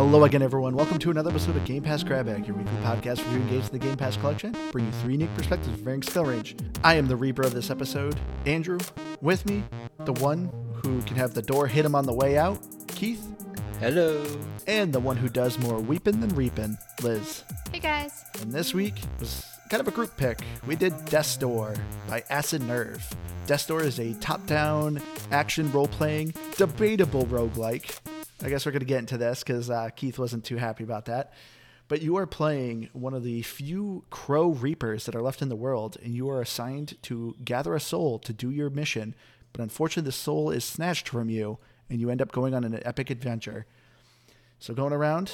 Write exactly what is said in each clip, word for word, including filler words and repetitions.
Hello again, everyone. Welcome to another episode of Game Pass Grab Bag, your weekly podcast where you engage in the Game Pass collection, bring you three unique perspectives of varying skill range. I am the Reaper of this episode, Andrew. With me, the one who can have the door hit him on the way out, Keith. Hello. And the one who does more weeping than reaping, Liz. Hey, guys. And this week was kind of a group pick. We did Death's Door by Acid Nerve. Death's Door is a top-down, action role-playing, debatable roguelike. I guess we're going to get into this because uh, Keith wasn't too happy about that. But you are playing one of the few Crow Reapers that are left in the world, and you are assigned to gather a soul to do your mission. But unfortunately, the soul is snatched from you, and you end up going on an epic adventure. So going around,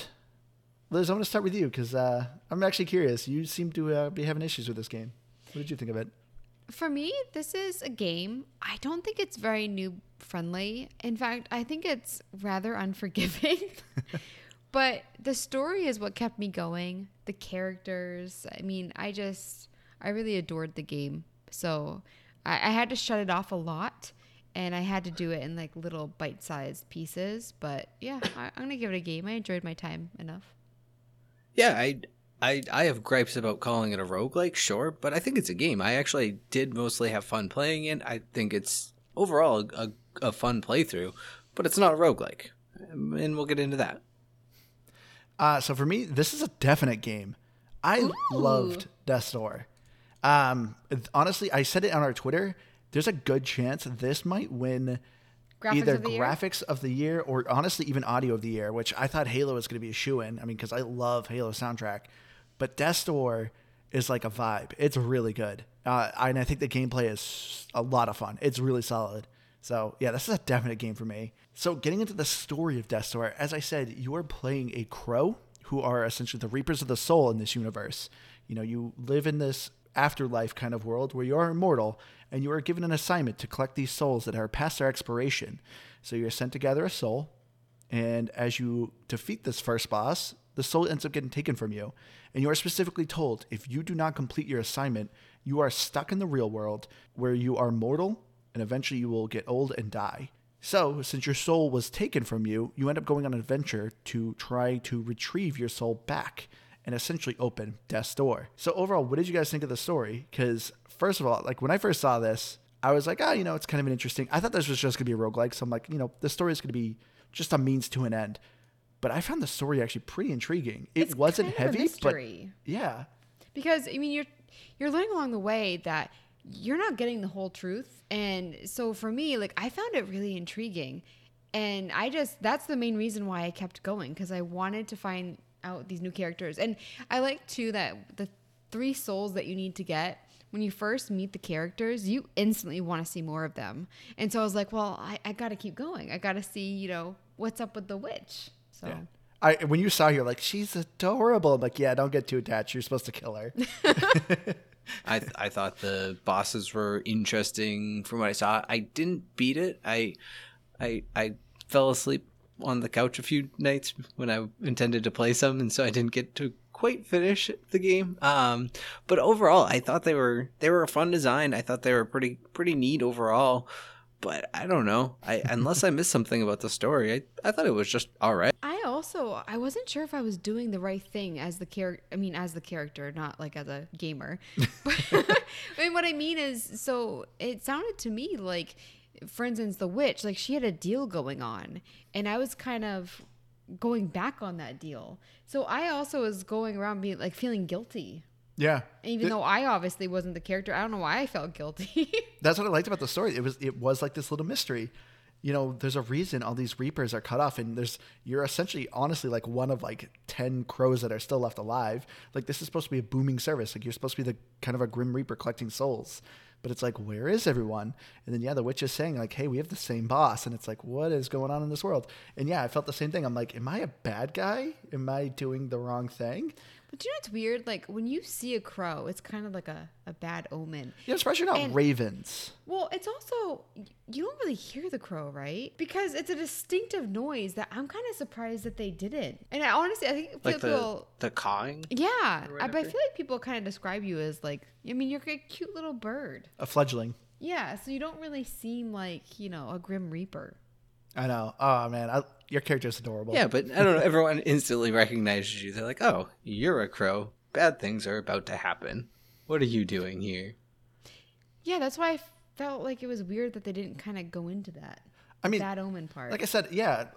Liz, I want to start with you because uh, I'm actually curious. You seem to uh, be having issues with this game. What did you think of it? For me, this is a game. I don't think it's very noob-friendly. In fact, I think it's rather unforgiving. But the story is what kept me going. The characters. I mean, I just, I really adored the game. So I, I had to shut it off a lot. And I had to do it in like little bite-sized pieces. But yeah, I, I'm going to give it a game. I enjoyed my time enough. Yeah, I... I, I have gripes about calling it a roguelike, sure, but I think it's a game. I actually did mostly have fun playing it. I think it's overall a, a fun playthrough, but it's not a roguelike, and we'll get into that. Uh, so for me, this is a definite game. I Ooh. loved Death's Door. Um, honestly, I said it on our Twitter. There's a good chance this might win graphics either of graphics year? of the year or honestly even audio of the year, which I thought Halo was going to be a shoo-in. I mean, because I love Halo soundtrack. But Death's Door is like a vibe. It's really good. Uh, and I think the gameplay is a lot of fun. It's really solid. So, yeah, this is a definite game for me. So getting into the story of Death's Door, as I said, you are playing a crow who are essentially the Reapers of the Soul in this universe. You know, you live in this afterlife kind of world where you are immortal and you are given an assignment to collect these souls that are past their expiration. So you're sent to gather a soul. And as you defeat this first boss, the soul ends up getting taken from you. And you are specifically told, if you do not complete your assignment, you are stuck in the real world where you are mortal and eventually you will get old and die. So, since your soul was taken from you, you end up going on an adventure to try to retrieve your soul back and essentially open Death's Door. So overall, what did you guys think of the story? Because first of all, like when I first saw this, I was like, ah, oh, you know, it's kind of an interesting. I thought this was just going to be a roguelike. So I'm like, you know, the story is going to be just a means to an end. But I found the story actually pretty intriguing. It it's wasn't kind of heavy, a mystery. But yeah, because I mean, you're you're learning along the way that you're not getting the whole truth, and so for me, like I found it really intriguing, and I just that's the main reason why I kept going because I wanted to find out these new characters, and I like too that the three souls that you need to get. When you first meet the characters, you instantly want to see more of them. And so I was like, well, I, I got to keep going. I got to see, you know, what's up with the witch. So yeah. I when you saw her, like, she's adorable. I'm like, yeah, don't get too attached. You're supposed to kill her. I th- I thought the bosses were interesting from what I saw. I didn't beat it. I I I fell asleep on the couch a few nights when I intended to play some. And so I didn't get to quite finish the game, um but overall I thought they were they were a fun design. I thought they were pretty pretty neat overall, but I don't know, I unless I missed something about the story. I, I thought it was just all right. I also I wasn't sure if I was doing the right thing as the character I mean as the character not like as a gamer. I mean, what I mean is, so it sounded to me like, for instance, the witch, like she had a deal going on and I was kind of going back on that deal. So I also was going around being like feeling guilty. Yeah. Even it, though I obviously wasn't the character, I don't know why I felt guilty. That's what I liked about the story. It was it was like this little mystery. You know, there's a reason all these Reapers are cut off, and there's you're essentially honestly like one of like ten crows that are still left alive. Like this is supposed to be a booming service. Like you're supposed to be the kind of a grim Reaper collecting souls. But it's like, where is everyone? And then, yeah, the witch is saying, like, hey, we have the same boss. And it's like, what is going on in this world? And, yeah, I felt the same thing. I'm like, am I a bad guy? Am I doing the wrong thing? But do you know what's weird? Like, when you see a crow, it's kind of like a, a bad omen. Yeah, especially not and, ravens. Well, it's also, you don't really hear the crow, right? Because it's a distinctive noise that I'm kind of surprised that they didn't. And I honestly, I think people... Like the, the cawing? Yeah. I, but I feel like people kind of describe you as, like, I mean, you're a cute little bird. A fledgling. Yeah, so you don't really seem like, you know, a grim reaper. I know. Oh, man. I, your character's adorable. Yeah, but I don't know. Everyone instantly recognizes you. They're like, oh, you're a crow. Bad things are about to happen. What are you doing here? Yeah, that's why I felt like it was weird that they didn't kind of go into that. I mean, that omen part. Like I said, yeah,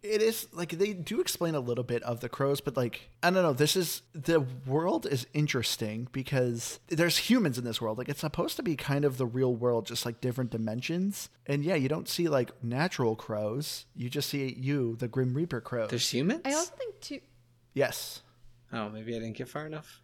it is like they do explain a little bit of the crows, but like, I don't know. This is the world is interesting because there's humans in this world. Like, it's supposed to be kind of the real world, just like different dimensions. And yeah, you don't see like natural crows. You just see you, the Grim Reaper crows. There's humans? I also think too. Yes. Oh, maybe I didn't get far enough.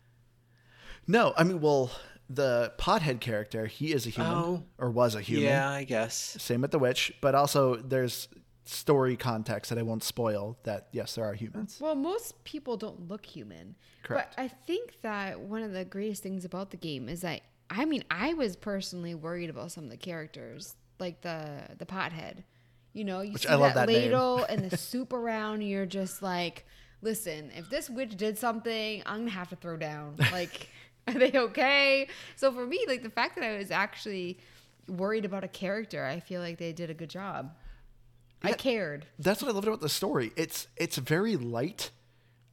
No, I mean, well, the pothead character, he is a human oh, or was a human. Yeah, I guess. Same with the witch. But also there's story context that I won't spoil that, yes, there are humans. Well, most people don't look human. Correct. But I think that one of the greatest things about the game is that, I mean, I was personally worried about some of the characters, like the, the pothead. You know, you Which see I love that, that ladle and the soup around, and you're just like, listen, if this witch did something, I'm going to have to throw down. Like... Are they okay? So for me, like the fact that I was actually worried about a character, I feel like they did a good job. Yeah, I cared. That's what I loved about the story. It's it's very light.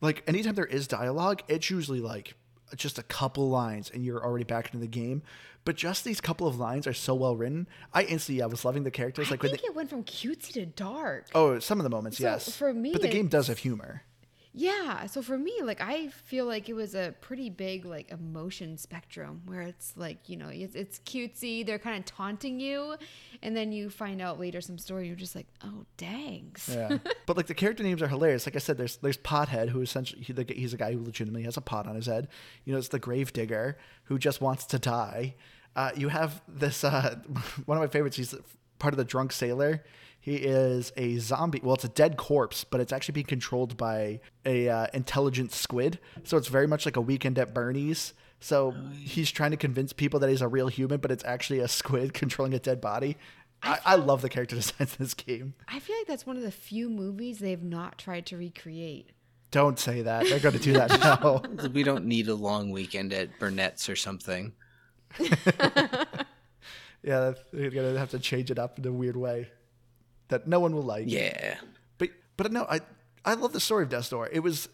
Like anytime there is dialogue, it's usually like just a couple lines and you're already back into the game. But just these couple of lines are so well written. I instantly I was loving the characters. I like think when they, it went from cutesy to dark. Oh, some of the moments, so yes. For me, but the game does have humor. Yeah, so for me, like, I feel like it was a pretty big, like, emotion spectrum where it's, like, you know, it's, it's cutesy, they're kind of taunting you, and then you find out later some story, you're just like, oh, dangs. Yeah. But, like, the character names are hilarious. Like I said, there's there's Pothead, who essentially, he, like, he's a guy who legitimately has a pot on his head. You know, it's the Gravedigger, who just wants to die. Uh, you have this, uh, one of my favorites, he's part of the Drunk Sailor. He is a zombie. Well, it's a dead corpse, but it's actually being controlled by a uh, intelligent squid. So it's very much like a Weekend at Bernie's. So he's trying to convince people that he's a real human, but it's actually a squid controlling a dead body. I, I, I love the character designs in this game. I feel like that's one of the few movies they've not tried to recreate. Don't say that. They're going to do that now. We don't need a long weekend at Burnett's or something. Yeah, they're going to have to change it up in a weird way that no one will like. Yeah. But but no, I I love the story of Death's Door. It was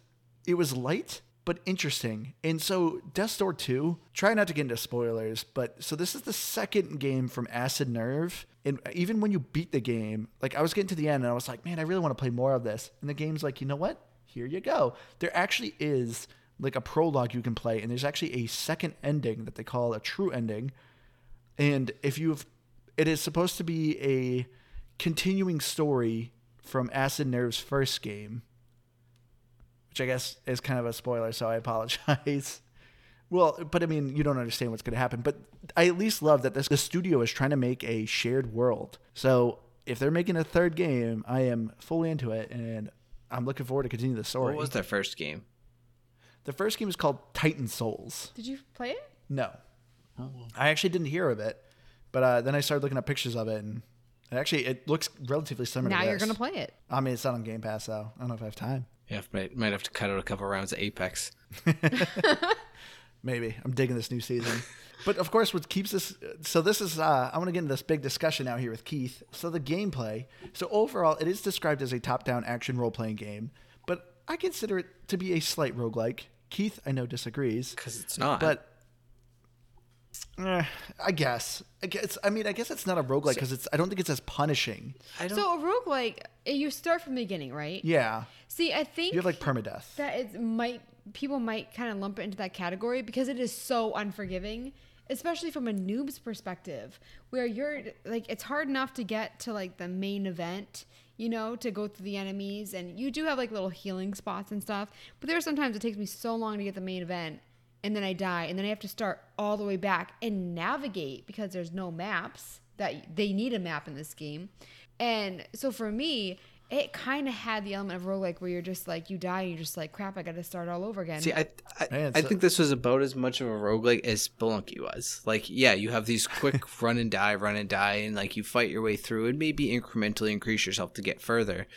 it was light but interesting. And so Death's Door two, try not to get into spoilers, but so this is the second game from Acid Nerve. And even when you beat the game, like I was getting to the end and I was like, man, I really want to play more of this. And the game's like, you know what? Here you go. There actually is like a prologue you can play, and there's actually a second ending that they call a true ending. And if you've it is supposed to be a continuing story from Acid Nerve's first game, which I guess is kind of a spoiler, so I apologize. Well, but I mean, you don't understand what's going to happen. But I at least love that this the studio is trying to make a shared world. So if they're making a third game, I am fully into it, and I'm looking forward to continue the story. What was their first game? The first game is called Titan Souls. Did you play it? No. Oh. I actually didn't hear of it, but uh, then I started looking at pictures of it, and actually, it looks relatively similar now to this. Now you're going to play it. I mean, it's not on Game Pass, though. I don't know if I have time. Yeah, might, might have to cut out a couple rounds of Apex. Maybe. I'm digging this new season. But, of course, what keeps this... So this is... Uh, I want to get into this big discussion now here with Keith. So the gameplay. So overall, it is described as a top-down action role-playing game, but I consider it to be a slight roguelike. Keith, I know, disagrees. Because it's not. But... Uh, I guess. I guess. I mean, I guess it's not a roguelike because it's. I don't think it's as punishing. I don't... So a roguelike, you start from the beginning, right? Yeah. See, I think you have like permadeath. That is might people might kind of lump it into that category because it is so unforgiving, especially from a noob's perspective, where you're like it's hard enough to get to like the main event, you know, to go through the enemies, and you do have like little healing spots and stuff. But there are sometimes it takes me so long to get the main event. And then I die, and then I have to start all the way back and navigate because there's no maps that they need a map in this game. And so for me, it kind of had the element of roguelike where you're just like, you die, and you're just like, crap, I got to start all over again. See, I I, Man, I think this was about as much of a roguelike as Spelunky was. Like, yeah, you have these quick run and die, run and die, and like you fight your way through and maybe incrementally increase yourself to get further.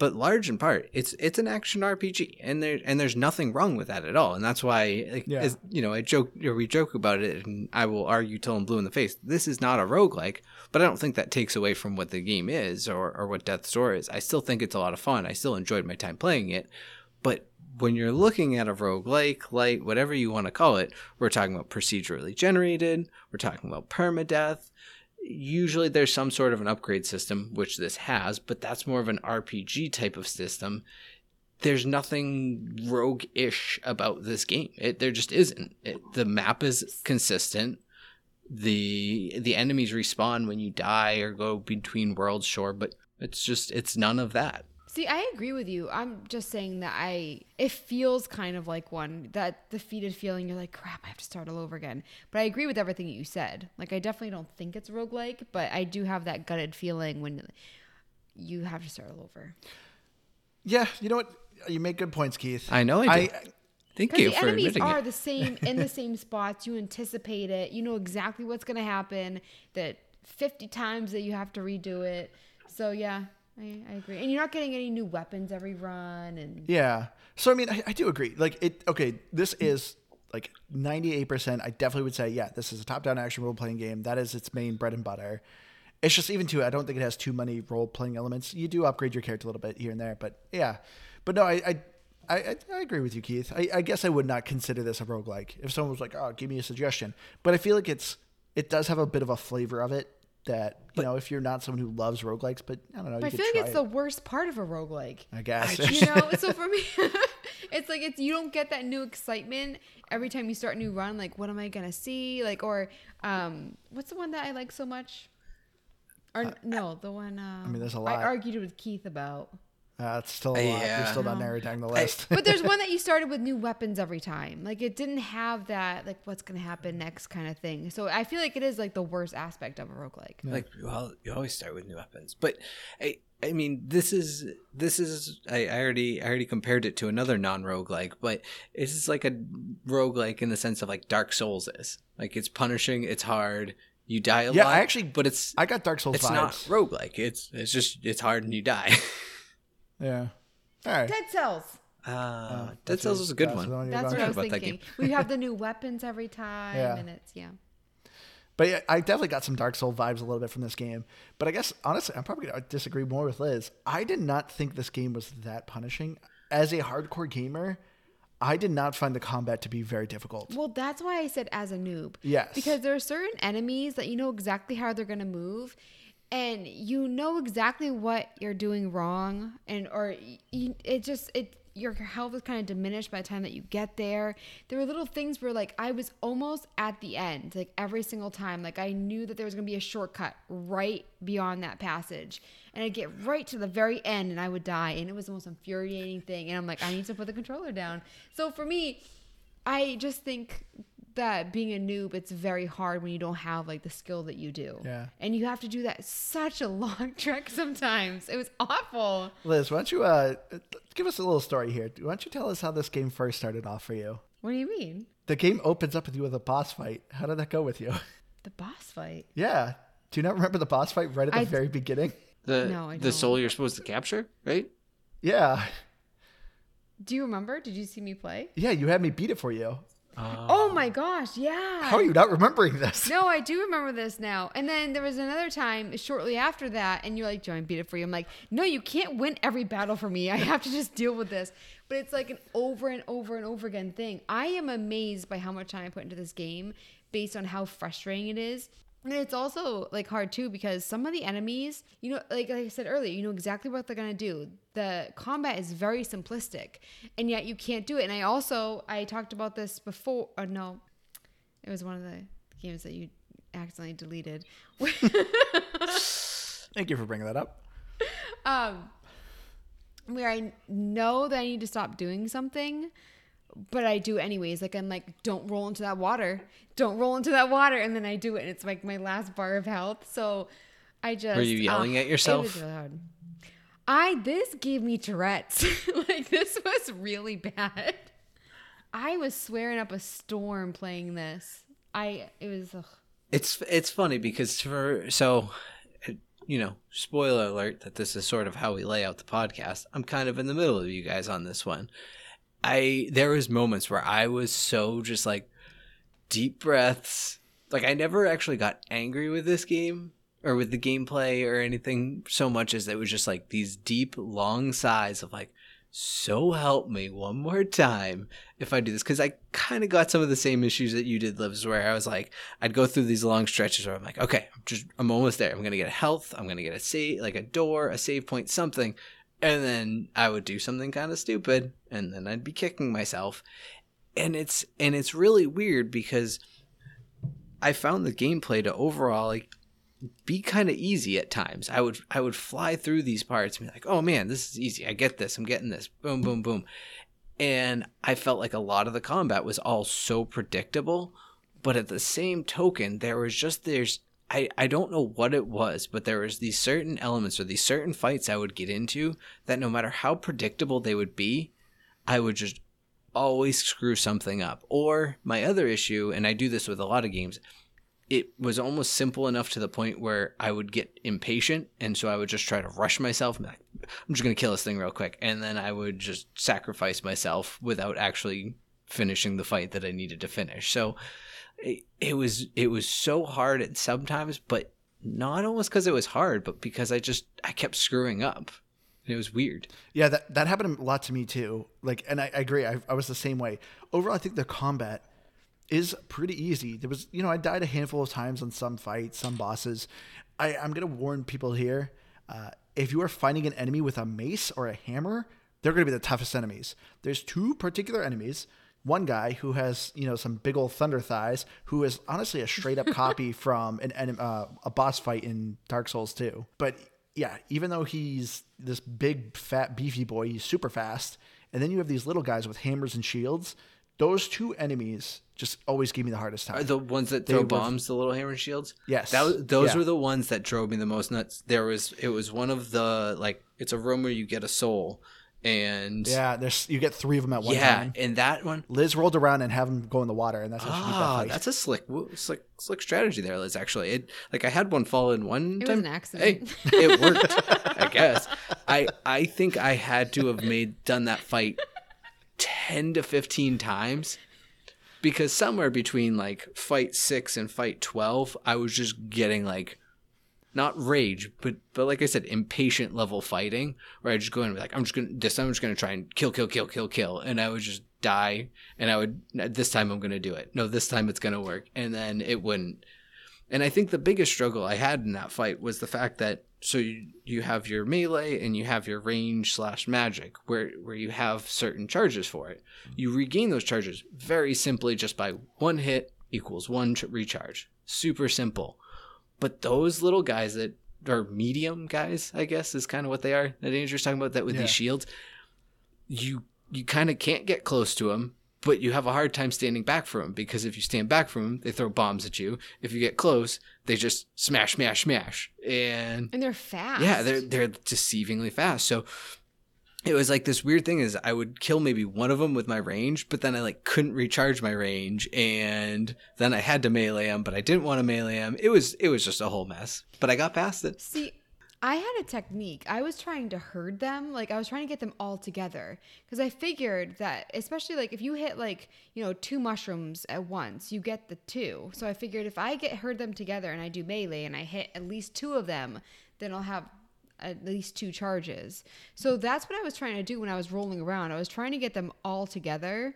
but large in part, it's it's an action R P G, and there and there's nothing wrong with that at all. And that's why, like, yeah. as, you know, I joke or we joke about it, and I will argue till I'm blue in the face. This is not a roguelike, but I don't think that takes away from what the game is or or what Death's Door is. I still think it's a lot of fun. I still enjoyed my time playing it, but when you're looking at a roguelike, light, whatever you want to call it, we're talking about procedurally generated, we're talking about permadeath. Usually there's some sort of an upgrade system, which this has, but that's more of an R P G type of system. There's nothing rogue-ish about this game. It, there just isn't. It, the map is consistent. The the enemies respawn when you die or go between worlds, sure, but it's just, it's none of that. See, I agree with you. I'm just saying that I, it feels kind of like one, that defeated feeling. You're like, crap, I have to start all over again. But I agree with everything that you said. Like, I definitely don't think it's roguelike, but I do have that gutted feeling when you have to start all over. Yeah, you know what? You make good points, Keith. I know I do. I, Thank you for admitting it. Because the enemies are the same, in the same spots. You anticipate it. You know exactly what's going to happen, that fifty times that you have to redo it. So, yeah. I, I agree. And you're not getting any new weapons every run. And yeah. So, I mean, I, I do agree. Like, it. Okay, this is like ninety-eight percent. I definitely would say, yeah, this is a top-down action role-playing game. That is its main bread and butter. It's just even too, I don't think it has too many role-playing elements. You do upgrade your character a little bit here and there, but yeah. But no, I I, I, I agree with you, Keith. I, I guess I would not consider this a roguelike if someone was like, oh, give me a suggestion. But I feel like it's it does have a bit of a flavor of it. That, you but, know, if you're not someone who loves roguelikes, but I don't know. But you I could feel like it's it. the worst part of a roguelike, I guess. You know, so for me, it's like it's you don't get that new excitement every time you start a new run. Like, what am I going to see? Like, or um, what's the one that I like so much? Or uh, no, the one um, I mean, there's a lot. I argued with Keith about. Uh, it's still a lot. Yeah. You're still not narrowing down the list. But there's one that you started with new weapons every time. Like, it didn't have that, like, what's going to happen next kind of thing. So I feel like it is, like, the worst aspect of a roguelike. Yeah. Like, well, you always start with new weapons. But, I, I mean, this is, this is, I, I already I already compared it to another non-roguelike, but it's just like a roguelike in the sense of, like, Dark Souls is. Like, it's punishing, it's hard. You die a yeah, lot. Yeah, I actually, but it's, I got Dark Souls it's vibes. Not roguelike. It's, it's just, it's hard and you die. Yeah. All right. Dead Cells. Uh, uh, Dead, Dead Cells was a good one. one. That's what I was thinking. We have the new weapons every time. Yeah. And it's, yeah. But yeah, I definitely got some Dark Souls vibes a little bit from this game. But I guess, honestly, I'm probably going to disagree more with Liz. I did not think this game was that punishing. As a hardcore gamer, I did not find the combat to be very difficult. Well, that's why I said as a noob. Yes. Because there are certain enemies that you know exactly how they're going to move. And you know exactly what you're doing wrong, and or you, it just it your health is kind of diminished by the time that you get there. There were little things where, like, I was almost at the end, like, every single time. Like, I knew that there was gonna be a shortcut right beyond that passage, and I'd get right to the very end, and I would die, and it was the most infuriating thing. And I'm like, I need to put the controller down. So for me, I just think that being a noob, it's very hard when you don't have, like, the skill that you do. Yeah. And you have to do that such a long trek sometimes. It was awful. Liz, why don't you uh, give us a little story here. Why don't you tell us how this game first started off for you? What do you mean? The game opens up with you with a boss fight. How did that go with you? The boss fight? Yeah. Do you not remember the boss fight right at the I very d- beginning? The, no, I don't. The soul you're supposed to capture, right? Yeah. Do you remember? Did you see me play? Yeah, you had me beat it for you. Oh. oh my gosh, yeah. How are you not remembering this? No, I do remember this now. And then there was another time shortly after that, and you're like, Joanne, beat it for you. I'm like, no, you can't win every battle for me. I have to just deal with this. But it's like an over and over and over again thing. I am amazed by how much time I put into this game based on how frustrating it is. And it's also, like, hard too, because some of the enemies, you know, like, like I said earlier, you know exactly what they're going to do. The combat is very simplistic, and yet you can't do it. And I also, I talked about this before. Oh, no, it was one of the games that you accidentally deleted. Thank you for bringing that up. Um, where I know that I need to stop doing something, but I do anyways. Like, I'm like, don't roll into that water. Don't roll into that water. And then I do it. And it's like my last bar of health. So I just. Were you yelling uh, at yourself? It was really hard. I, this gave me Tourette's. Like, this was really bad. I was swearing up a storm playing this. I, it was. Ugh. It's, it's funny because for, so you know, spoiler alert that this is sort of how we lay out the podcast. I'm kind of in the middle of you guys on this one. I there was moments where I was so just like deep breaths. Like I never actually got angry with this game or with the gameplay or anything so much as it was just like these deep, long sighs of like, so help me one more time if I do this. Because I kind of got some of the same issues that you did, Livs, where I was like, I'd go through these long stretches where I'm like, okay, I'm just, I'm almost there. I'm going to get a health. I'm going to get a save, like a door, a save point, something. And then I would do something kind of stupid. And then I'd be kicking myself. And it's, and it's really weird because I found the gameplay to overall, like, be kind of easy at times. I would I would fly through these parts and be like, oh man, this is easy. I get this. I'm getting this. Boom, boom, boom. And I felt like a lot of the combat was all so predictable. But at the same token, there was just there's I, I don't know what it was, but there was these certain elements or these certain fights I would get into that no matter how predictable they would be, I would just always screw something up. Or my other issue, and I do this with a lot of games, it was almost simple enough to the point where I would get impatient, and so I would just try to rush myself. I'm like, I'm just going to kill this thing real quick, and then I would just sacrifice myself without actually finishing the fight that I needed to finish. So it, it was it was so hard at sometimes, but not almost because it was hard, but because I just I kept screwing up. And it was weird. Yeah, that, that happened a lot to me too. Like, and I, I agree. I, I was the same way. Overall, I think the combat is pretty easy. There was, you know, I died a handful of times on some fights, some bosses. I, I'm going to warn people here. Uh, if you are fighting an enemy with a mace or a hammer, they're going to be the toughest enemies. There's two particular enemies. One guy who has, you know, some big old thunder thighs, who is honestly a straight up copy from an uh, a boss fight in Dark Souls two. But yeah, even though he's this big, fat, beefy boy, he's super fast. And then you have these little guys with hammers and shields. Those two enemies just always gave me the hardest time. Are the ones that throw they bombs, were... the little hammer shields? Yes. That, those yeah. were the ones that drove me the most nuts. There was, it was one of the, like, it's a room where you get a soul. And yeah, there's you get three of them at one yeah, time. Yeah, and that one, Liz rolled around and have them go in the water, and that's how she beat that fight. That's a slick, slick, slick strategy there, Liz. Actually, it like I had one fall in one. It time. was an accident. Hey, it worked, I guess. I I think I had to have made done that fight ten to fifteen times, because somewhere between like fight six and fight twelve, I was just getting like. Not rage, but but like I said, impatient level fighting, where I just go in and be like, I'm just gonna this time I'm just gonna try and kill, kill, kill, kill, kill, and I would just die, and I would this time I'm gonna do it. No, this time it's gonna work, and then it wouldn't. And I think the biggest struggle I had in that fight was the fact that so you, you have your melee and you have your range slash magic, where where you have certain charges for it. You regain those charges very simply just by one hit equals one recharge. Super simple. But those little guys that are medium guys, I guess, is kind of what they are. That Andrew's talking about that with yeah. these shields. You you kind of can't get close to them, but you have a hard time standing back from them because if you stand back from them, they throw bombs at you. If you get close, they just smash, smash, smash, and and they're fast. Yeah, they're they're deceivingly fast. So it was like this weird thing is I would kill maybe one of them with my range, but then I like couldn't recharge my range, and then I had to melee him, but I didn't want to melee him. It was it was just a whole mess, but I got past it. See, I had a technique. I was trying to herd them, like I was trying to get them all together because I figured that especially like if you hit like, you know, two mushrooms at once, you get the two. So I figured if I get herd them together and I do melee and I hit at least two of them, then I'll have at least two charges. So that's what I was trying to do when I was rolling around. I was trying to get them all together,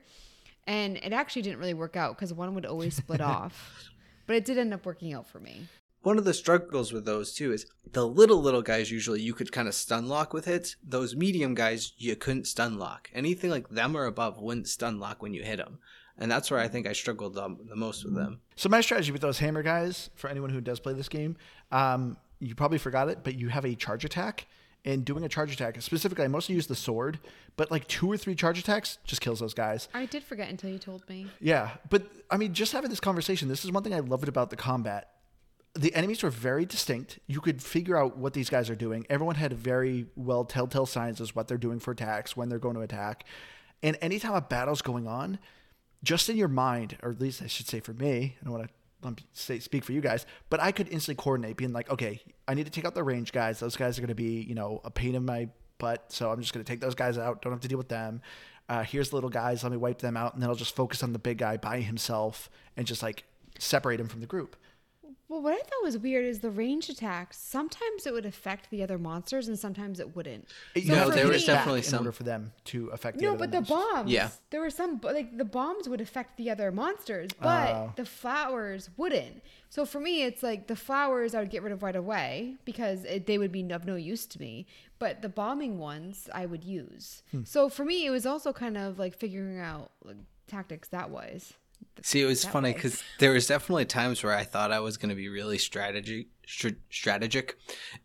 and it actually didn't really work out because one would always split off, but it did end up working out for me. One of the struggles with those too is the little, little guys usually you could kind of stun lock with hits. Those medium guys, you couldn't stun lock. Anything like them or above wouldn't stun lock when you hit them. And that's where I think I struggled the, the most with them. So my strategy with those hammer guys, for anyone who does play this game, um, you probably forgot it, but you have a charge attack, and doing a charge attack, specifically, I mostly use the sword, but like two or three charge attacks just kills those guys. I did forget until you told me. Yeah. But I mean, just having this conversation, this is one thing I loved about the combat. The enemies were very distinct. You could figure out what these guys are doing. Everyone had very well telltale signs as what they're doing for attacks, when they're going to attack. And anytime a battle's going on, just in your mind, or at least I should say for me, I don't want to let me say, speak for you guys, but I could instantly coordinate being like, okay, I need to take out the range guys. Those guys are going to be, you know, a pain in my butt. So I'm just going to take those guys out. Don't have to deal with them. Uh, here's the little guys. Let me wipe them out. And then I'll just focus on the big guy by himself and just like separate him from the group. Well, what I thought was weird is the range attacks. Sometimes it would affect the other monsters, and sometimes it wouldn't. So no, there was definitely some in order for them to affect. The no, other but monsters. The bombs. Yeah, there were some like the bombs would affect the other monsters, but uh, the flowers wouldn't. So for me, it's like the flowers I would get rid of right away because it, they would be of no use to me. But the bombing ones I would use. Hmm. So for me, it was also kind of like figuring out like, tactics that wise. See, it was funny because there was definitely times where I thought I was going to be really strategic, str- strategic,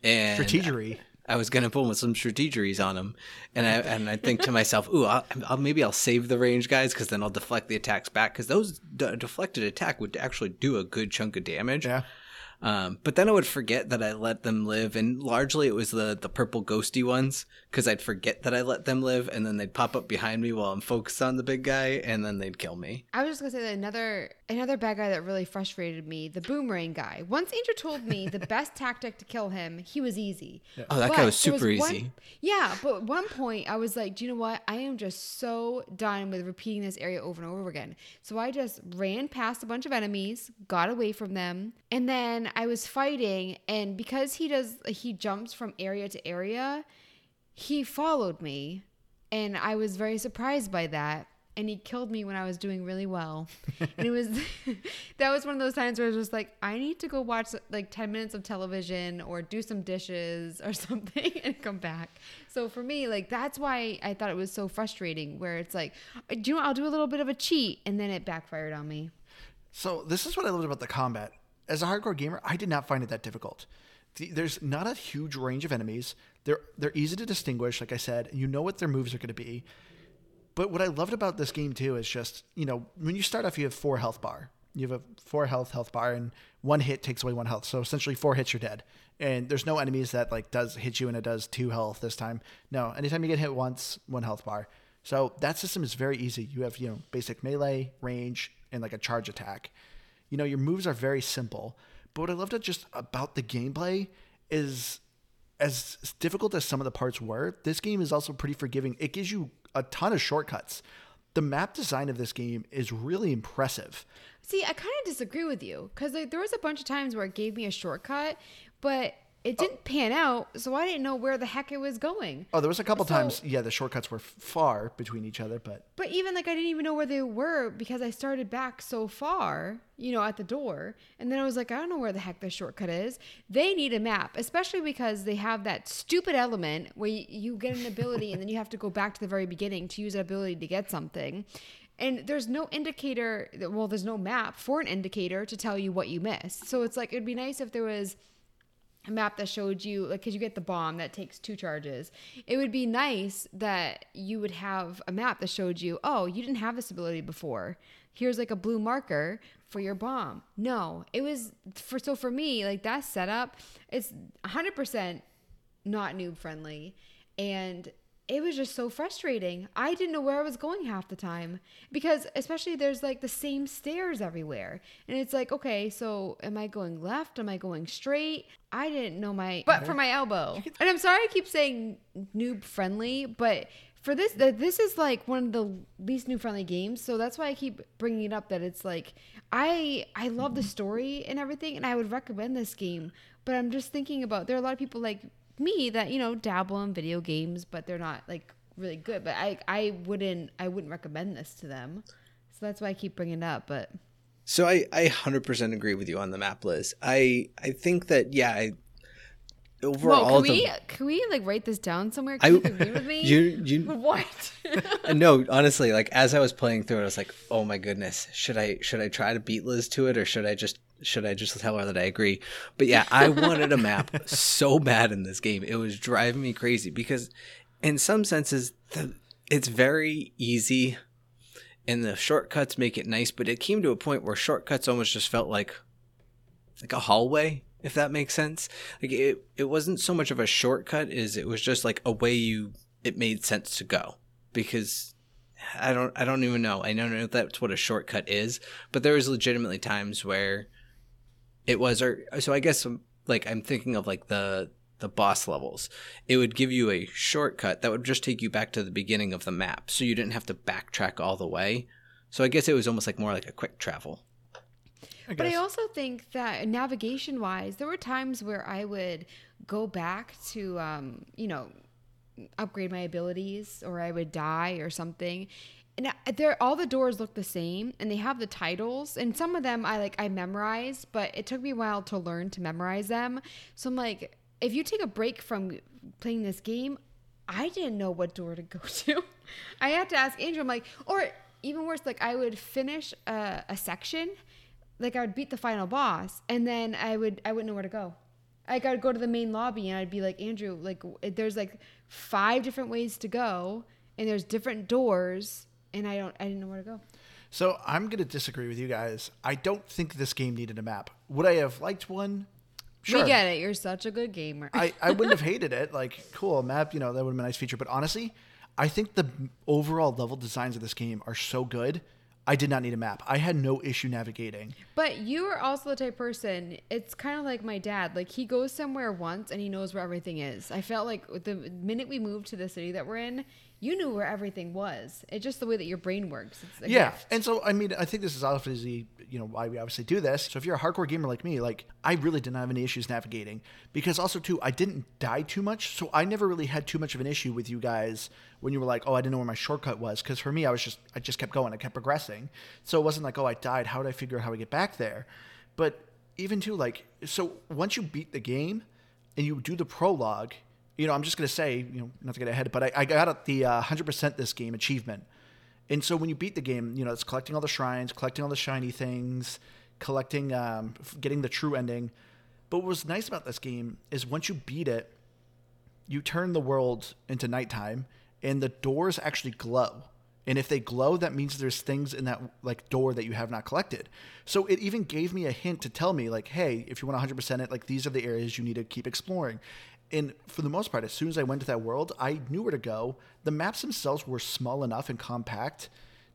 and strategery. I, I was going to pull with some strategeries on them, and I and I think to myself, "Ooh, I'll, I'll, maybe I'll save the range guys because then I'll deflect the attacks back because those d- deflected attack would actually do a good chunk of damage." Yeah. Um, but then I would forget that I let them live, and largely it was the, the purple ghosty ones because I'd forget that I let them live, and then they'd pop up behind me while I'm focused on the big guy, and then they'd kill me. I was just going to say that another, another bad guy that really frustrated me, the boomerang guy. Once Andrew told me the best tactic to kill him, he was easy. Yeah. Oh, that but guy was super was one, easy. Yeah, but at one point I was like, do you know what? I am just so done with repeating this area over and over again. So I just ran past a bunch of enemies, got away from them, and then I was fighting, and because he does, he jumps from area to area, he followed me, and I was very surprised by that, and he killed me when I was doing really well, and it was, that was one of those times where I was just like, I need to go watch like ten minutes of television, or do some dishes, or something, and come back. So for me, like, that's why I thought it was so frustrating, where it's like, do you know, I'll do a little bit of a cheat, and then it backfired on me. So this is what I loved about the combat. As a hardcore gamer, I did not find it that difficult. There's not a huge range of enemies. They're they're easy to distinguish, like I said, and you know what their moves are going to be. But what I loved about this game, too, is just, you know, when you start off, you have four health bar. You have a four health health bar, and one hit takes away one health. So essentially four hits, you're dead. And there's no enemies that, like, does hit you and it does two health this time. No, anytime you get hit once, one health bar. So that system is very easy. You have, you know, basic melee, range, and, like, a charge attack. You know, your moves are very simple. But what I loved just about the gameplay is as difficult as some of the parts were, this game is also pretty forgiving. It gives you a ton of shortcuts. The map design of this game is really impressive. See, I kind of disagree with you because like, there was a bunch of times where it gave me a shortcut, but it didn't oh. pan out, so I didn't know where the heck it was going. Oh, there was a couple so, times, yeah, the shortcuts were far between each other, but... But even, like, I didn't even know where they were because I started back so far, you know, at the door, and then I was like, I don't know where the heck the shortcut is. They need a map, especially because they have that stupid element where you, you get an ability and then you have to go back to the very beginning to use that ability to get something. And there's no indicator, well, there's no map for an indicator to tell you what you missed. So it's like, it'd be nice if there was... a map that showed you, like, because you get the bomb that takes two charges. It would be nice that you would have a map that showed you, oh, you didn't have this ability before. Here's like a blue marker for your bomb. No, it was for so for me, like that setup, it's one hundred percent not noob friendly, and it was just so frustrating. I didn't know where I was going half the time because especially there's like the same stairs everywhere. And it's like, okay, so am I going left? Am I going straight? I didn't know my butt for my elbow. And I'm sorry I keep saying noob friendly, but for this, this is like one of the least noob friendly games. So that's why I keep bringing it up that it's like, I, I love the story and everything. And I would recommend this game, but I'm just thinking about, there are a lot of people like me that, you know, dabble in video games, but they're not like really good, but I, I wouldn't, I wouldn't recommend this to them. So that's why I keep bringing it up. But so I, I one hundred percent agree with you on the map, Liz. I, I think that, yeah, I, overall, Whoa, can the, we, can we like write this down somewhere? Can I, you agree with me? You, you, what? No, honestly, like as I was playing through it, I was like, oh my goodness, should I, should I try to beat Liz to it? Or should I just, should I just tell her that I agree? But yeah, I wanted a map so bad in this game. It was driving me crazy because in some senses, the, it's very easy and the shortcuts make it nice, but it came to a point where shortcuts almost just felt like, like a hallway. If that makes sense. Like it, it wasn't so much of a shortcut as it was just like a way you, it made sense to go because I don't, I don't even know. I don't know if that's what a shortcut is, but there was legitimately times where it was, or so I guess like I'm thinking of like the the boss levels. It would give you a shortcut that would just take you back to the beginning of the map, so you didn't have to backtrack all the way. So I guess it was almost like more like a quick travel. I but I also think that navigation-wise, there were times where I would go back to, um, you know, upgrade my abilities, or I would die or something. And there, all the doors look the same, and they have the titles. And some of them I like I memorized, but it took me a while to learn to memorize them. So I'm like, if you take a break from playing this game, I didn't know what door to go to. I had to ask Angel. I'm like, or even worse, like I would finish a, a section, like I would beat the final boss, and then I would I wouldn't know where to go. Like I would go to the main lobby, and I'd be like, Andrew, like there's like five different ways to go, and there's different doors, and I don't I didn't know where to go. So I'm gonna disagree with you guys. I don't think this game needed a map. Would I have liked one? Sure. We get it. You're such a good gamer. I, I wouldn't have hated it. Like, cool, a map, you know, that would have been a nice feature. But honestly, I think the overall level designs of this game are so good. I did not need a map. I had no issue navigating. But you are also the type of person, it's kind of like my dad. Like, he goes somewhere once and he knows where everything is. I felt like the minute we moved to the city that we're in, you knew where everything was. It's just the way that your brain works. It's a yeah. Gift. And so, I mean, I think this is obviously, you know, why we obviously do this. So if you're a hardcore gamer like me, like, I really didn't have any issues navigating. Because also, too, I didn't die too much. So I never really had too much of an issue with you guys when you were like, oh, I didn't know where my shortcut was. Because for me, I was just, I just kept going. I kept progressing. So it wasn't like, oh, I died. How did I figure out how to get back there? But even too, like, so once you beat the game and you do the prologue, you know, I'm just going to say, you know, not to get ahead, but I, I got the uh, one hundred percent this game achievement. And so when you beat the game, you know, it's collecting all the shrines, collecting all the shiny things, collecting, um, getting the true ending. But what was nice about this game is once you beat it, you turn the world into nighttime, and the doors actually glow. And if they glow, that means there's things in that like door that you have not collected. So it even gave me a hint to tell me like, hey, if you want one hundred percent it, like these are the areas you need to keep exploring. And for the most part, as soon as I went to that world, I knew where to go. The maps themselves were small enough and compact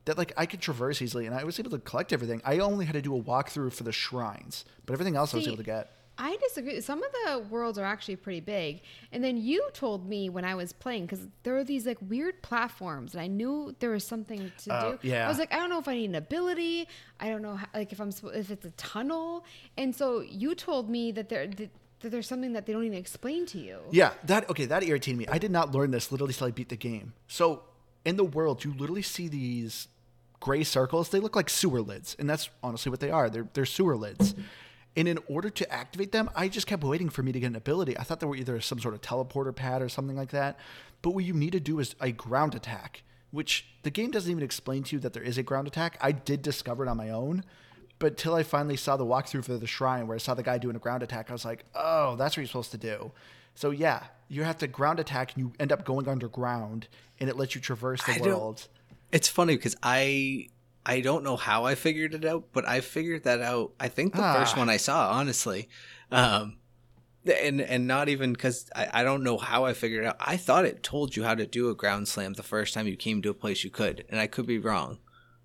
that like I could traverse easily, and I was able to collect everything. I only had to do a walkthrough for the shrines, but everything else See, I was able to get. I disagree. Some of the worlds are actually pretty big. And then you told me when I was playing, because there were these like weird platforms, and I knew there was something to uh, do. Yeah. I was like, I don't know if I need an ability. I don't know how, like if I'm if it's a tunnel. And so you told me that there. That, that there's something that they don't even explain to you. Yeah, that okay, that irritated me. I did not learn this literally till I beat the game. So in the world, you literally see these gray circles. They look like sewer lids, and that's honestly what they are. They're they're sewer lids. And in order to activate them, I just kept waiting for me to get an ability. I thought there were either some sort of teleporter pad or something like that. But what you need to do is a ground attack, which the game doesn't even explain to you that there is a ground attack. I did discover it on my own. But till I finally saw the walkthrough for the shrine where I saw the guy doing a ground attack, I was like, oh, that's what you're supposed to do. So, yeah, you have to ground attack, and you end up going underground, and it lets you traverse the I world. It's funny because I I don't know how I figured it out, but I figured that out, I think, the ah. first one I saw, honestly. Um, and, and not even because I, I don't know how I figured it out. I thought it told you how to do a ground slam the first time you came to a place you could, and I could be wrong.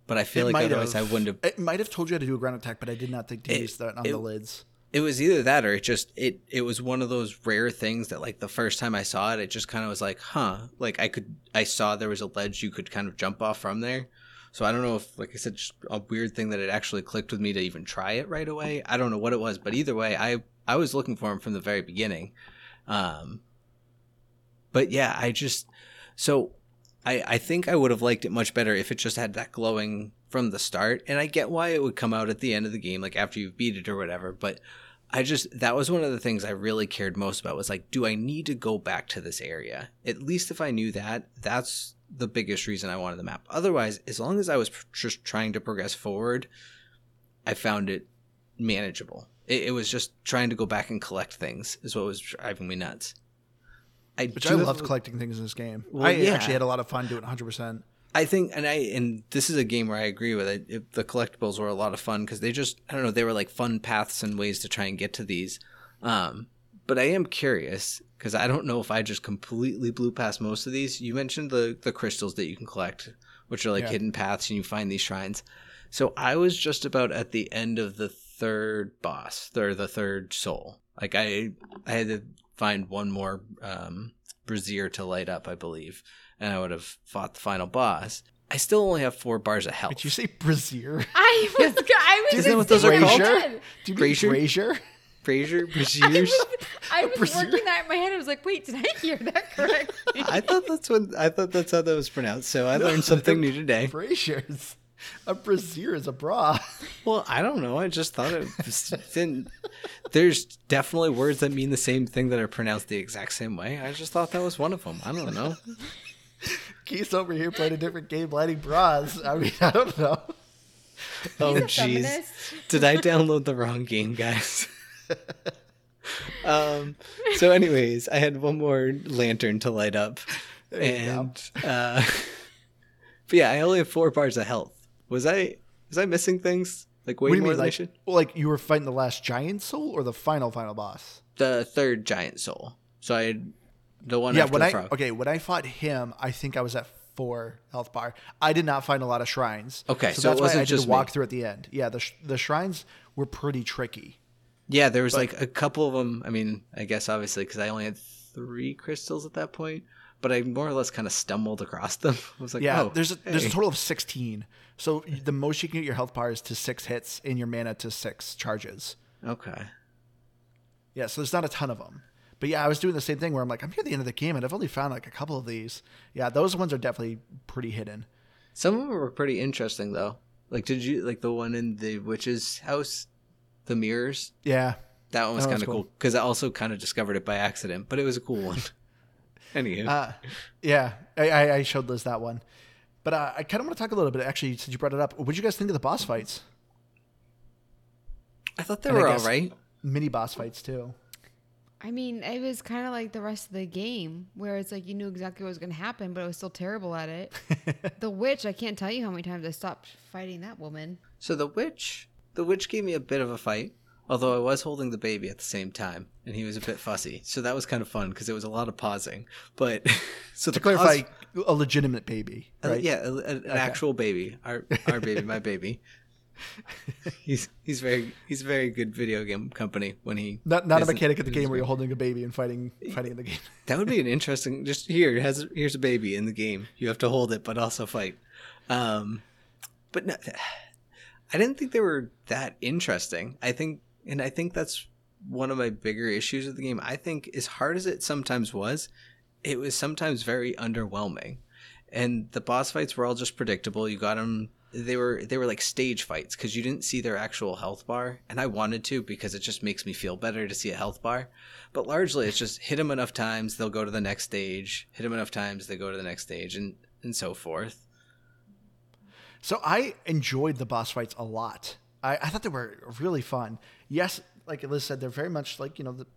But I feel it like otherwise have, I wouldn't have... It might have told you how to do a ground attack, but I did not think to it, use that on it, the lids. It was either that or it just... It, it was one of those rare things that, like, the first time I saw it, it just kind of was like, huh. Like, I could... I saw there was a ledge you could kind of jump off from there. So I don't know if, like I said, just a weird thing that it actually clicked with me to even try it right away. I don't know what it was, but either way, I, I was looking for him from the very beginning. Um, but, yeah, I just... So... I, I think I would have liked it much better if it just had that glowing from the start. And I get why it would come out at the end of the game, like after you've beat it or whatever. But I just, that was one of the things I really cared most about was like, do I need to go back to this area? At least if I knew that, that's the biggest reason I wanted the map. Otherwise, as long as I was just trying to progress forward, I found it manageable. It, it was just trying to go back and collect things is what was driving me nuts. I Which I loved have, collecting things in this game. Well, I yeah. actually had a lot of fun doing one hundred percent. I think, and I and this is a game where I agree with it. it the collectibles were a lot of fun because they just, I don't know, they were like fun paths and ways to try and get to these. Um, but I am curious because I don't know if I just completely blew past most of these. You mentioned the, the crystals that you can collect, which are like yeah. hidden paths, and you find these shrines. So I was just about at the end of the third boss, or the third soul. Like I, I had to find one more um, brazier to light up, I believe, and I would have fought the final boss. I still only have four bars of health. Did you say brazier? I was. I was. Isn't that what those are called? Do you brazier? Brazier? Brazier? Braziers? I was, I was working that in my head. I was like, "Wait, did I hear that correctly?" I thought that's what. I thought that's how that was pronounced. So I no, learned something new today. Braziers. A brassiere is a bra. Well, I don't know. I just thought it was, didn't. There's definitely words that mean the same thing that are pronounced the exact same way. I just thought that was one of them. I don't know. Keith's over here playing a different game, lighting bras. I mean, I don't know. He's oh, jeez. Did I download the wrong game, guys? um. So, anyways, I had one more lantern to light up, there and uh, but yeah, I only have four bars of health. Was I was I missing things? Like way more than I should? Well, like you were fighting the last giant soul or the final final boss? The third giant soul. So I had the one yeah, after when the I, frog. Okay, when I fought him, I think I was at four health bar. I did not find a lot of shrines. Okay, so, so that's it wasn't why I just did a walkthrough at the end. Yeah, the sh- the shrines were pretty tricky. Yeah, there was but, like a couple of them. I mean, I guess obviously because I only had three crystals at that point. But I more or less kind of stumbled across them. I was like, yeah, oh, there's a, hey. there's a total of sixteen. So the most you can get your health bar is to six hits and your mana to six charges. Okay. Yeah, so there's not a ton of them. But yeah, I was doing the same thing where I'm like, I'm near the end of the game and I've only found like a couple of these. Yeah, those ones are definitely pretty hidden. Some of them were pretty interesting though. Like, did you like the one in the witch's house, the mirrors? Yeah, that one was kind of cool because I also kind of discovered it by accident, but it was a cool one. Anywho. Uh, yeah, I, I showed Liz that one. But uh, I kind of want to talk a little bit, actually, since you brought it up. What did you guys think of the boss fights? I thought they and were all right. Mini boss fights, too. I mean, it was kind of like the rest of the game, where it's like you knew exactly what was going to happen, but I was still terrible at it. The witch, I can't tell you how many times I stopped fighting that woman. So the witch, the witch gave me a bit of a fight. Although I was holding the baby at the same time, and he was a bit fussy. So that was kind of fun, because it was a lot of pausing. But so to clarify, pause, a legitimate baby, right? Uh, yeah, a, a, an okay. actual baby. Our our baby, my baby. He's he's very he's very good video game company when he... Not not a mechanic at the game where you're holding a baby and fighting fighting in the game. That would be an interesting... Just here, has here's a baby in the game. You have to hold it, but also fight. Um, but no, I didn't think they were that interesting. I think... And I think that's one of my bigger issues with the game. I think as hard as it sometimes was, it was sometimes very underwhelming. And the boss fights were all just predictable. You got them. They were they were like stage fights because you didn't see their actual health bar. And I wanted to because it just makes me feel better to see a health bar. But largely, it's just hit them enough times, they'll go to the next stage. Hit them enough times, they go to the next stage, and, and so forth. So I enjoyed the boss fights a lot. I, I thought they were really fun. Yes, like Liz said, they're very much like, you know, the,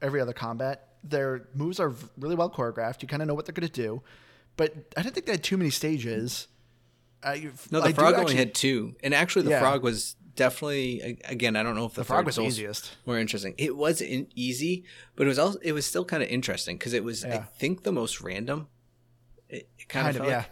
every other combat. Their moves are really well choreographed. You kind of know what they're going to do. But I didn't think they had too many stages. I, no, the I frog only actually, had two. And actually, the yeah. frog was definitely, again, I don't know if the, the frog was easiest. More interesting. It was in, easy, but it was also, it was still kind of interesting because it was, yeah. I think, the most random. It, it kind, kind of, of yeah. Like,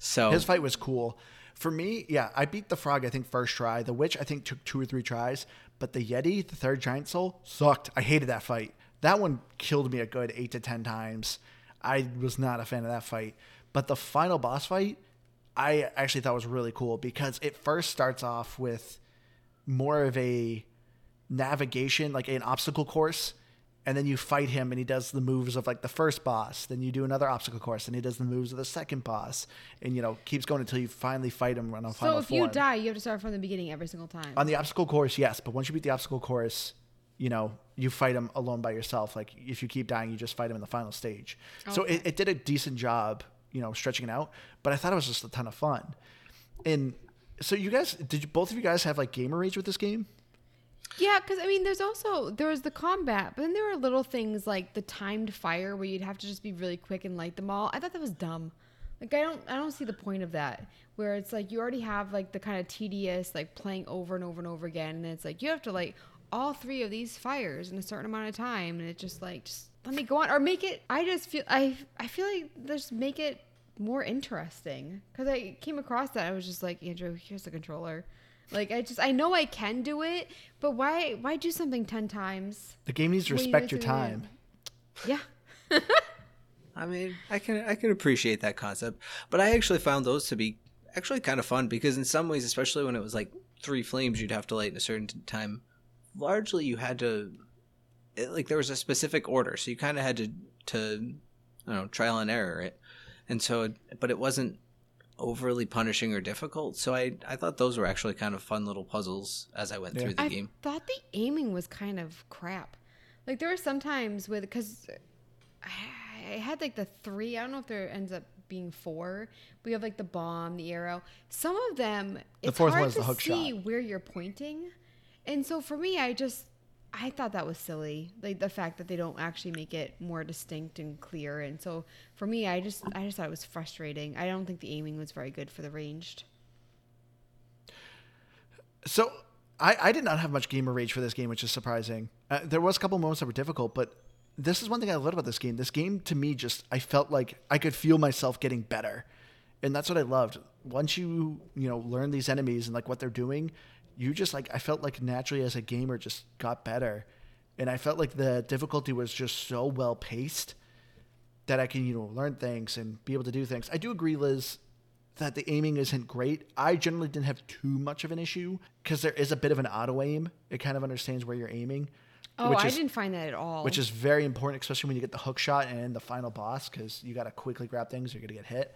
so his fight was cool. For me, yeah, I beat the frog, I think, first try. The witch, I think, took two or three tries. But the Yeti, the third giant soul, sucked. I hated that fight. That one killed me a good eight to ten times. I was not a fan of that fight. But the final boss fight, I actually thought was really cool because it first starts off with more of a navigation, like an obstacle course. And then you fight him and he does the moves of like the first boss. Then you do another obstacle course and he does the moves of the second boss. And, you know, keeps going until you finally fight him on a final form. So if you die, you have to start from the beginning every single time. On the obstacle course, yes. But once you beat the obstacle course, you know, you fight him alone by yourself. Like if you keep dying, you just fight him in the final stage. Okay. So it, it did a decent job, you know, stretching it out. But I thought it was just a ton of fun. And so you guys, did you, both of you guys have like gamer rage with this game? Yeah, because, I mean, there's also, there was the combat, but then there were little things like the timed fire where you'd have to just be really quick and light them all. I thought that was dumb. Like, I don't I don't see the point of that, where it's like you already have, like, the kind of tedious, like, playing over and over and over again, and it's like you have to light all three of these fires in a certain amount of time, and it's just like, just let me go on. Or make it, I just feel, I, I feel like just make it more interesting. Because I came across that, I was just like, Andrew, here's the controller. Like, I just, I know I can do it, but why, why do something ten times? The game needs to respect your time. Yeah. I mean, I can, I can appreciate that concept, but I actually found those to be actually kind of fun because in some ways, especially when it was like three flames you'd have to light in a certain time, largely you had to, it, like there was a specific order. So you kind of had to, to, I don't know, trial and error it. And so, but it wasn't overly punishing or difficult. So I, I thought those were actually kind of fun little puzzles as I went yeah. through the I game. I thought the aiming was kind of crap. Like there were some times with, because I had like the three, I don't know if there ends up being four, but you have like the bomb, the arrow. Some of them, it's the hard to see shot. Where you're pointing. And so for me, I just, I thought that was silly. Like the fact that they don't actually make it more distinct and clear. And so for me, I just, I just thought it was frustrating. I don't think the aiming was very good for the ranged. So I, I did not have much gamer rage for this game, which is surprising. Uh, there was a couple moments that were difficult, but this is one thing I loved about this game. This game to me, just, I felt like I could feel myself getting better. And that's what I loved. Once you, you know, learn these enemies and like what they're doing, you just like, I felt like naturally as a gamer just got better. And I felt like the difficulty was just so well paced that I can, you know, learn things and be able to do things. I do agree, Liz, that the aiming isn't great. I generally didn't have too much of an issue because there is a bit of an auto aim. It kind of understands where you're aiming. Oh, I is, didn't find that at all. Which is very important, especially when you get the hook shot and the final boss, because you got to quickly grab things or you're going to get hit.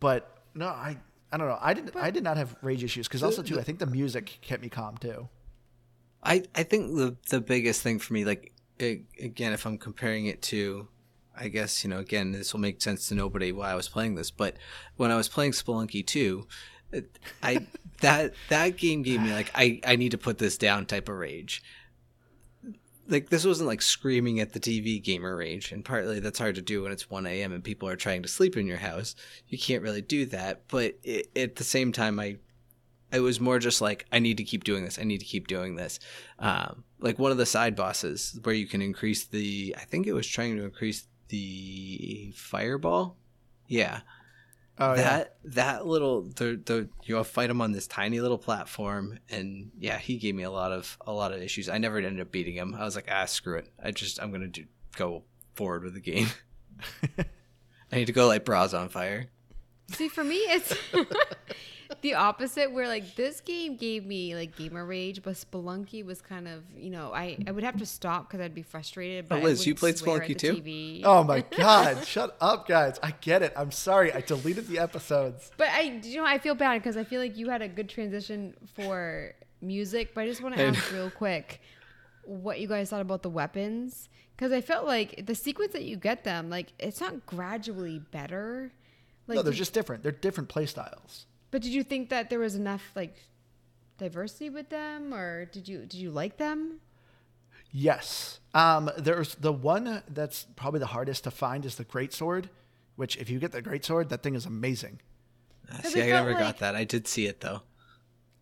But no, I... I don't know. I didn't. But I did not have rage issues because also too. I think the music kept me calm too. I, I think the the biggest thing for me, like it, again, if I'm comparing it to, I guess you know, again, this will make sense to nobody why I was playing this, but when I was playing Spelunky two, it, I that that game gave me like I, I need to put this down type of rage. Like this wasn't like screaming at the T V gamer rage, and partly that's hard to do when it's one a.m. and people are trying to sleep in your house. You can't really do that, but it, at the same time, I, I was more just like I need to keep doing this. I need to keep doing this. Um, like one of the side bosses where you can increase the, I think it was trying to increase the fireball. Yeah, oh, that yeah. that little the the you fight him on this tiny little platform, and yeah, he gave me a lot of a lot of issues. I never ended up beating him. I was like, ah, screw it. I just I'm gonna do go forward with the game. I need to go light bras on fire. See, for me, it's the opposite. Where like this game gave me like gamer rage, but Spelunky was kind of you know I, I would have to stop because I'd be frustrated. But oh, Liz, you played Spelunky too? T V. Oh my god! Shut up, guys! I get it. I'm sorry. I deleted the episodes. But I you know I feel bad because I feel like you had a good transition for music. But I just want to ask real quick what you guys thought about the weapons because I felt like the sequence that you get them like it's not gradually better. Like, no, they're just different. They're different play styles. But did you think that there was enough like diversity with them, or did you did you like them? Yes. Um, there's the one that's probably the hardest to find is the greatsword, which if you get the greatsword, that thing is amazing. Uh, see, I never like got that. I did see it though.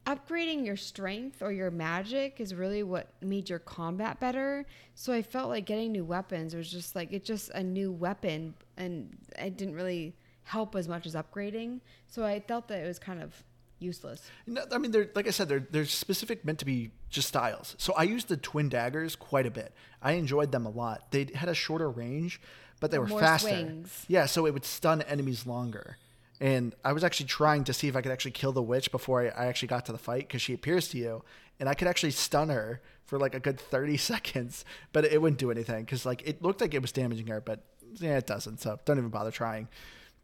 Upgrading your strength or your magic is really what made your combat better. So I felt like getting new weapons was just like it's just a new weapon, and I didn't really help as much as upgrading, so I felt that it was kind of useless. No, I mean, they're like I said, they're they're specific meant to be just styles. So I used the twin daggers quite a bit. I enjoyed them a lot. They had a shorter range, but they were more faster. Swings. Yeah, so it would stun enemies longer. And I was actually trying to see if I could actually kill the witch before I, I actually got to the fight because she appears to you, and I could actually stun her for like a good thirty seconds, but it wouldn't do anything because like it looked like it was damaging her, but yeah, it doesn't. So don't even bother trying.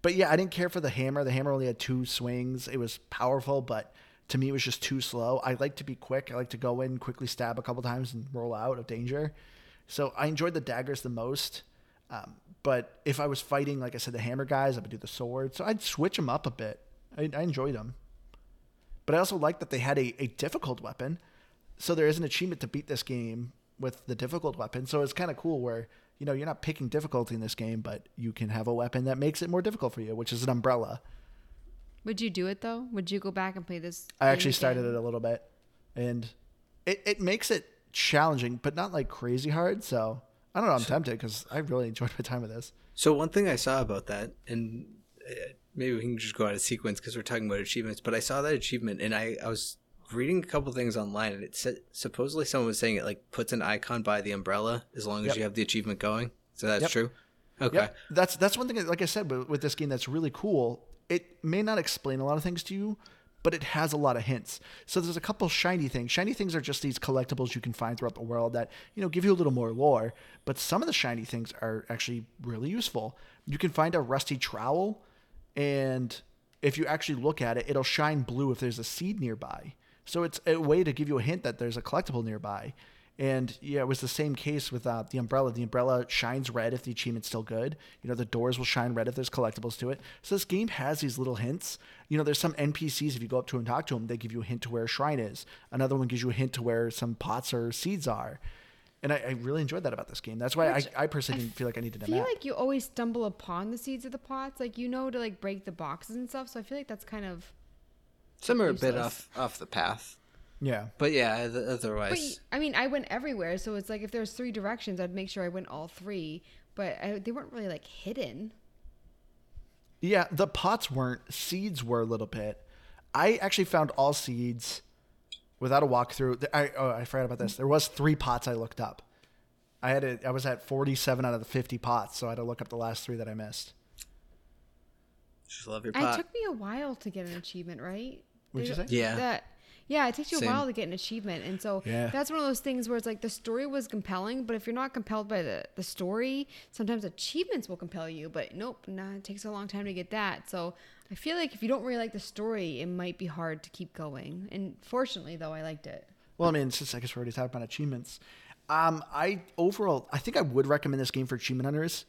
But yeah, I didn't care for the hammer. The hammer only had two swings. It was powerful, but to me, it was just too slow. I like to be quick. I like to go in, quickly stab a couple times, and roll out of danger. So I enjoyed the daggers the most. Um, but if I was fighting, like I said, the hammer guys, I would do the sword. So I'd switch them up a bit. I, I enjoyed them. But I also liked that they had a, a difficult weapon. So there is an achievement to beat this game with the difficult weapon. So it's kind of cool where you know, you're not picking difficulty in this game, but you can have a weapon that makes it more difficult for you, which is an umbrella. Would you do it, though? Would you go back and play this? I actually started it a little bit, and it, it makes it challenging, but not, like, crazy hard. So I don't know. I'm tempted because I really enjoyed my time with this. So one thing I saw about that, and maybe we can just go out of sequence because we're talking about achievements, but I saw that achievement, and I, I was reading a couple things online, and it said supposedly someone was saying it like puts an icon by the umbrella as long as yep. you have the achievement going. So that's yep. true. Okay, yep. that's that's one thing. Like I said, with, with this game, that's really cool. It may not explain a lot of things to you, but it has a lot of hints. So there's a couple shiny things. Shiny things are just these collectibles you can find throughout the world that, you know, give you a little more lore. But some of the shiny things are actually really useful. You can find a rusty trowel, and if you actually look at it, it'll shine blue if there's a seed nearby. So it's a way to give you a hint that there's a collectible nearby. And yeah, it was the same case with uh, the umbrella. The umbrella shines red if the achievement's still good. You know, the doors will shine red if there's collectibles to it. So this game has these little hints. You know, there's some N P Cs, if you go up to them and talk to them, they give you a hint to where a shrine is. Another one gives you a hint to where some pots or seeds are. And I, I really enjoyed that about this game. That's why Which, I, I personally I didn't feel like I needed a map. I feel like you always stumble upon the seeds of the pots. Like, you know, to like break the boxes and stuff. So I feel like that's kind of Some are useless. a bit off, off the path. Yeah. But yeah, otherwise. But, I mean, I went everywhere. So it's like if there's three directions, I'd make sure I went all three. But I, they weren't really like hidden. Yeah, the pots weren't. Seeds were a little bit. I actually found all seeds without a walkthrough. I, oh, I forgot about this. There was three pots I looked up. I had a, I was at forty-seven out of the fifty pots. So I had to look up the last three that I missed. Just love your pot. It took me a while to get an achievement, right? What'd you say? Yeah. That, Yeah, it takes you Same. a while to get an achievement. And so yeah. that's one of those things where it's like the story was compelling, but if you're not compelled by the, the story, sometimes achievements will compel you. But nope, nah, it takes a long time to get that. So I feel like if you don't really like the story, it might be hard to keep going. And fortunately, though, I liked it. Well, I mean, since I guess we already talked about achievements, um, I overall, I think I would recommend this game for achievement hunters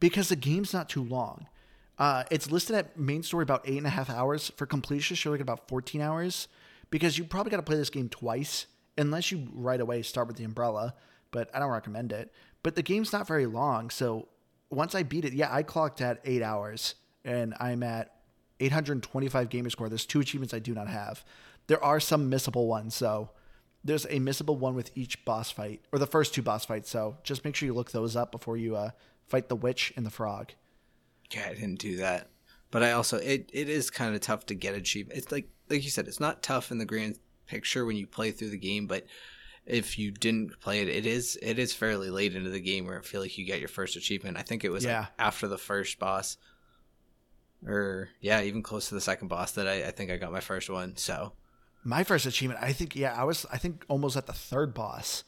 because the game's not too long. Uh, it's listed at main story about eight and a half hours. For completion, should look at about fourteen hours. Because you probably got to play this game twice, unless you right away start with the umbrella, but I don't recommend it. But the game's not very long, so once I beat it, yeah, I clocked at eight hours, and I'm at eight hundred twenty-five gamer score. There's two achievements I do not have. There are some missable ones, so there's a missable one with each boss fight, or the first two boss fights, so just make sure you look those up before you uh, fight the witch and the frog. Yeah, I didn't do that. But I also, it, it is kind of tough to get achievement. It's like, like you said, it's not tough in the grand picture when you play through the game, but if you didn't play it, it is it is fairly late into the game where I feel like you get your first achievement. I think it was yeah. like after the first boss, or yeah, even close to the second boss that I, I think I got my first one. So my first achievement, I think, yeah, I was I think almost at the third boss,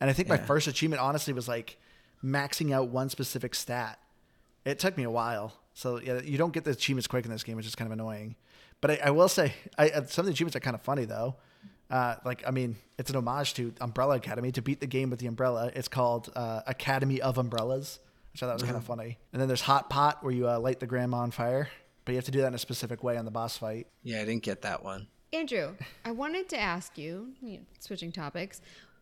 and I think yeah. my first achievement honestly was like maxing out one specific stat. It took me a while, so yeah, you don't get the achievements quick in this game, which is kind of annoying. But I, I will say, I, some of the achievements are kind of funny, though. Uh, like, I mean, it's an homage to Umbrella Academy. To beat the game with the umbrella, it's called uh, Academy of Umbrellas, which I thought was mm-hmm. kind of funny. And then there's Hot Pot, where you uh, light the grandma on fire. But you have to do that in a specific way on the boss fight. Yeah, I didn't get that one. Andrew, I wanted to ask you, you know, switching topics,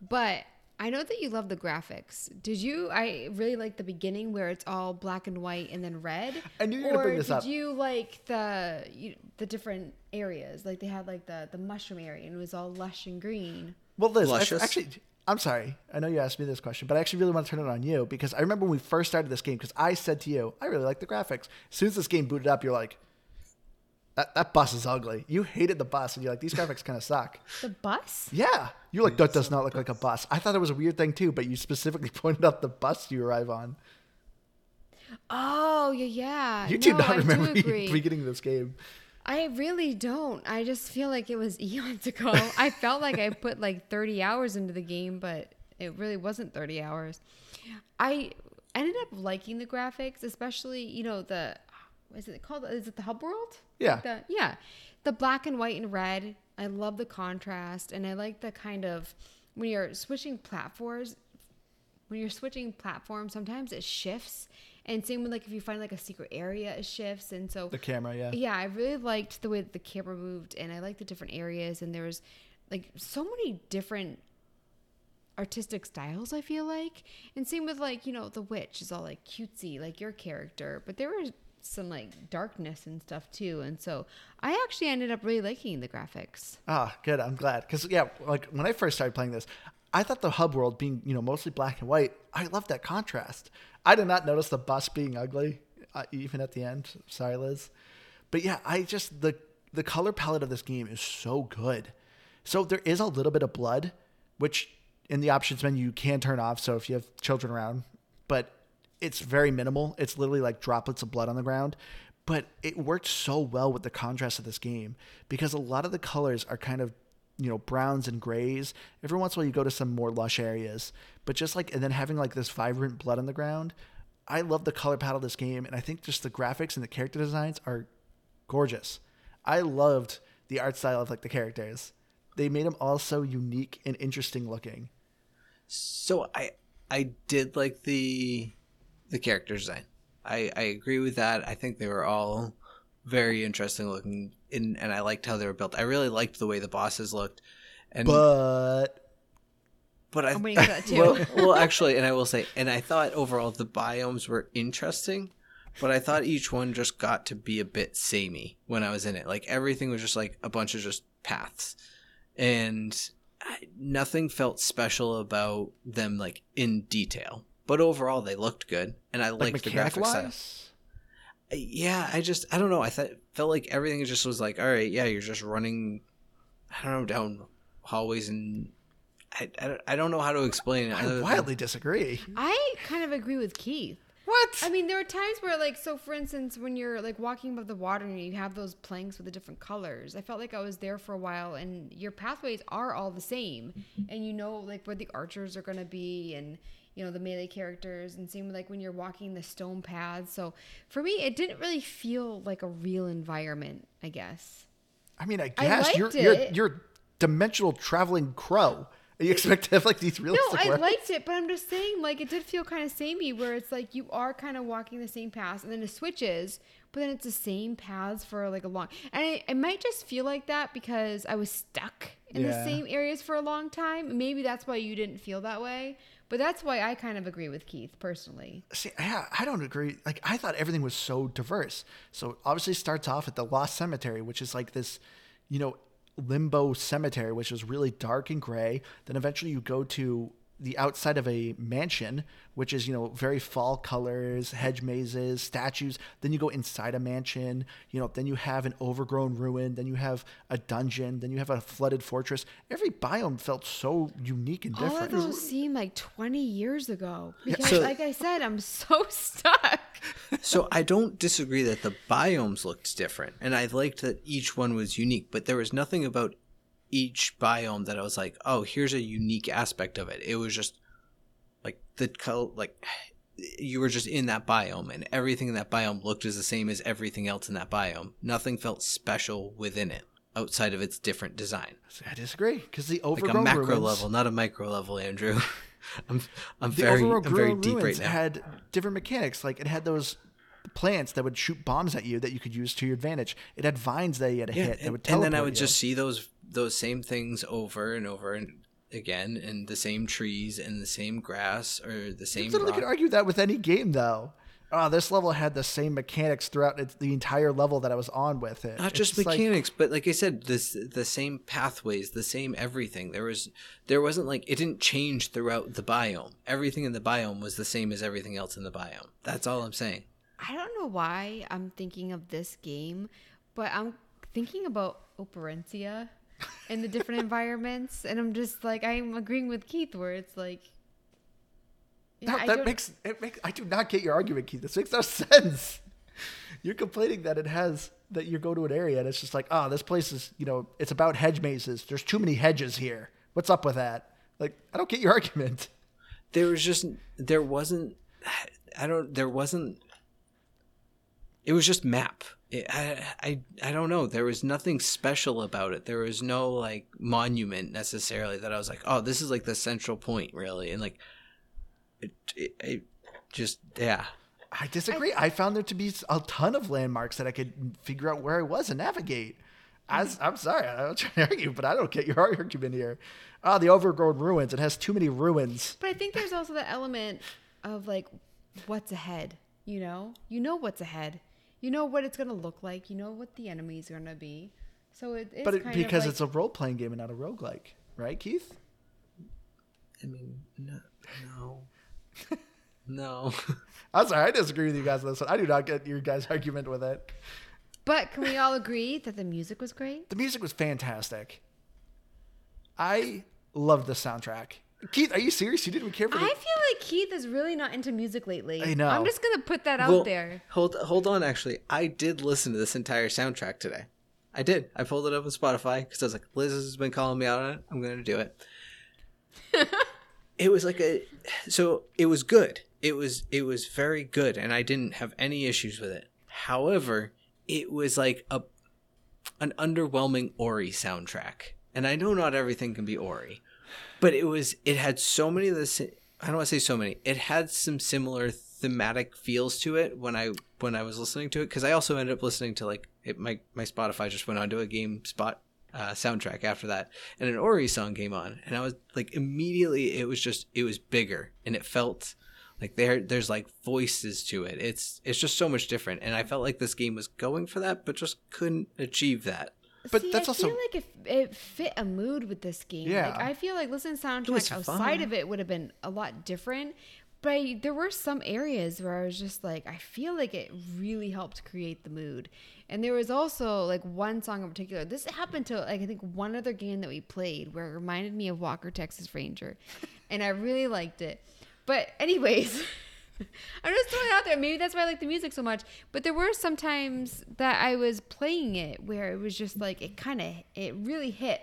but I know that you love the graphics. Did you? I really like the beginning where it's all black and white and then red. I knew you were going to bring this up. Or did you like the you, the different areas? Like they had like the, the mushroom area and it was all lush and green. Well, Liz, I, actually, I'm sorry. I know you asked me this question, but I actually really want to turn it on you because I remember when we first started this game because I said to you, I really like the graphics. As soon as this game booted up, you're like, That, that bus is ugly. You hated the bus, and you're like, these graphics kind of suck. The bus? Yeah. You're like, that does not look like a bus. I thought it was a weird thing, too, but you specifically pointed out the bus you arrive on. Oh, yeah, yeah. You do no, not remember do the beginning of this game. I really don't. I just feel like it was eons ago. I felt like I put like thirty hours into the game, but it really wasn't thirty hours. I ended up liking the graphics, especially, you know, the... Is it called? Is it the Hub World? Yeah. Like the, yeah. The black and white and red. I love the contrast. And I like the kind of, when you're switching platforms, when you're switching platforms, sometimes it shifts. And same with like, if you find like a secret area, it shifts. And so. The camera, yeah. Yeah. I really liked the way that the camera moved. And I liked the different areas. And there was like so many different artistic styles, I feel like. And same with like, you know, the witch is all like cutesy, like your character. But there were some like darkness and stuff too, and so I actually ended up really liking the graphics. Ah, good. I'm glad because yeah, like when I first started playing this, I thought the hub world being you know mostly black and white, I loved that contrast. I did not notice the bus being ugly uh, even at the end. Sorry, Liz, but yeah, I just the the color palette of this game is so good. So there is a little bit of blood, which in the options menu you can turn off. So if you have children around, but it's very minimal. It's literally like droplets of blood on the ground. But it worked so well with the contrast of this game because a lot of the colors are kind of, you know, browns and grays. Every once in a while you go to some more lush areas. But just like, and then having like this vibrant blood on the ground. I love the color palette of this game. And I think just the graphics and the character designs are gorgeous. I loved the art style of like the characters. They made them all so unique and interesting looking. So I I did like the the character design. I, I agree with that. I think they were all very interesting looking, in, and I liked how they were built. I really liked the way the bosses looked. And but but I, I'm waiting for that too. Well, well, actually, and I will say, and I thought overall the biomes were interesting, but I thought each one just got to be a bit samey when I was in it. Like everything was just like a bunch of just paths, and I, nothing felt special about them like in detail. But overall, they looked good, and I liked like the graphics style. Yeah, I just, I don't know. I thought, felt like everything just was like, all right, yeah, you're just running, I don't know, down hallways, and I, I, I don't know how to explain it. I wildly than... disagree. I kind of agree with Keith. What? I mean, there are times where, like, so for instance, when you're, like, walking above the water and you have those planks with the different colors, I felt like I was there for a while, and your pathways are all the same, and you know, like, where the archers are going to be, and... you know, the melee characters, and same like when you're walking the stone paths. So for me, it didn't really feel like a real environment, I guess. I mean, I guess I you're, you're you're dimensional traveling crow. You expect to have like these realistic No, I worlds. Liked it, but I'm just saying like it did feel kind of samey where it's like you are kind of walking the same paths and then it switches, but then it's the same paths for like a long... And I, I might just feel like that because I was stuck in yeah. the same areas for a long time. Maybe that's why you didn't feel that way. But that's why I kind of agree with Keith personally. See, I, I don't agree. Like, I thought everything was so diverse. So, obviously, it starts off at the Lost Cemetery, which is like this, you know, limbo cemetery, which is really dark and gray. Then, eventually, you go to the outside of a mansion, which is, you know, very fall colors, hedge mazes, statues. Then, you go inside a mansion. You know, then you have an overgrown ruin. Then, you have a dungeon. Then, you have a flooded fortress. Every biome felt so unique and different. All of those seem like twenty years ago. Because, yeah, so, like I said, I'm so stuck. So, I don't disagree that the biomes looked different. And I liked that each one was unique, but there was nothing about each biome that I was like, oh, here's a unique aspect of it. It was just like the color, like you were just in that biome and everything in that biome looked as the same as everything else in that biome. Nothing felt special within it outside of its different design. I disagree because the overgrown like a macro ruins, level, not a micro level, Andrew. I'm I'm very I'm very deep right now. Had different mechanics. Like it had those plants that would shoot bombs at you that you could use to your advantage. It had vines that you had to yeah, hit. And, that would teleport and then I would you. just see those those same things over and over and again, and the same trees and the same grass or the same. You literally rock. Could argue that with any game, though. Oh, this level had the same mechanics throughout it, the entire level that I was on with it. Not it's just mechanics, like, but like I said, this the same pathways, the same everything. There was there wasn't like it didn't change throughout the biome. Everything in the biome was the same as everything else in the biome. That's all I'm saying. I don't know why I'm thinking of this game, but I'm thinking about Operantia in the different environments, and I'm just like I'm agreeing with Keith where it's like yeah, no, that makes it makes I do not get your argument, Keith. This makes no sense. You're complaining that it has that you go to an area and it's just like, oh, this place is, you know, it's about hedge mazes. There's too many hedges here. What's up with that? Like, I don't get your argument. There was just there wasn't I don't there wasn't it was just map. It, I, I I don't know. There was nothing special about it. There was no like monument necessarily that I was like, oh, this is like the central point really. And like, it, it, it just yeah. I disagree. I, I found there to be a ton of landmarks that I could figure out where I was and navigate. I was, I'm sorry, I don't try to argue, but I don't get your argument here. Oh, the overgrown ruins. It has too many ruins. But I think there's also the element of like, what's ahead. You know, you know what's ahead. You know what it's going to look like. You know what the enemy's going to be. So it, it's but it, kind because of like... it's a role-playing game and not a roguelike. Right, Keith? I mean, no. No. no. I'm sorry. I disagree with you guys on this one. I do not get your guys' argument with it. But can we all agree that the music was great? The music was fantastic. I love the soundtrack. Keith, are you serious? You didn't care for it? The... I feel like Keith is really not into music lately. I know. I'm just going to put that well, out there. Hold hold on, actually. I did listen to this entire soundtrack today. I did. I pulled it up on Spotify because I was like, Liz has been calling me out on it. I'm going to do it. It was like a... So it was good. It was it was very good, and I didn't have any issues with it. However, it was like a an underwhelming Ori soundtrack. And I know not everything can be Ori. But it was, it had so many of the, I don't want to say so many, it had some similar thematic feels to it when I when I was listening to it. Because I also ended up listening to, like, it, my, my Spotify just went on to a GameSpot uh, soundtrack after that. And an Ori song came on. And I was, like, immediately, it was just, it was bigger. And it felt like there there's, like, voices to it. It's, it's just so much different. And I felt like this game was going for that, but just couldn't achieve that. But See, that's I also... feel like it, it fit a mood with this game. Yeah. Like, I feel like listening to soundtrack outside of it would have been a lot different. But I, there were some areas where I was just like, I feel like it really helped create the mood. And there was also like one song in particular. This happened to like I think one other game that we played where it reminded me of Walker, Texas Ranger. And I really liked it. But anyways... I'm just throwing it out there. Maybe that's why I like the music so much. But there were some times that I was playing it where it was just like it kind of it really hit.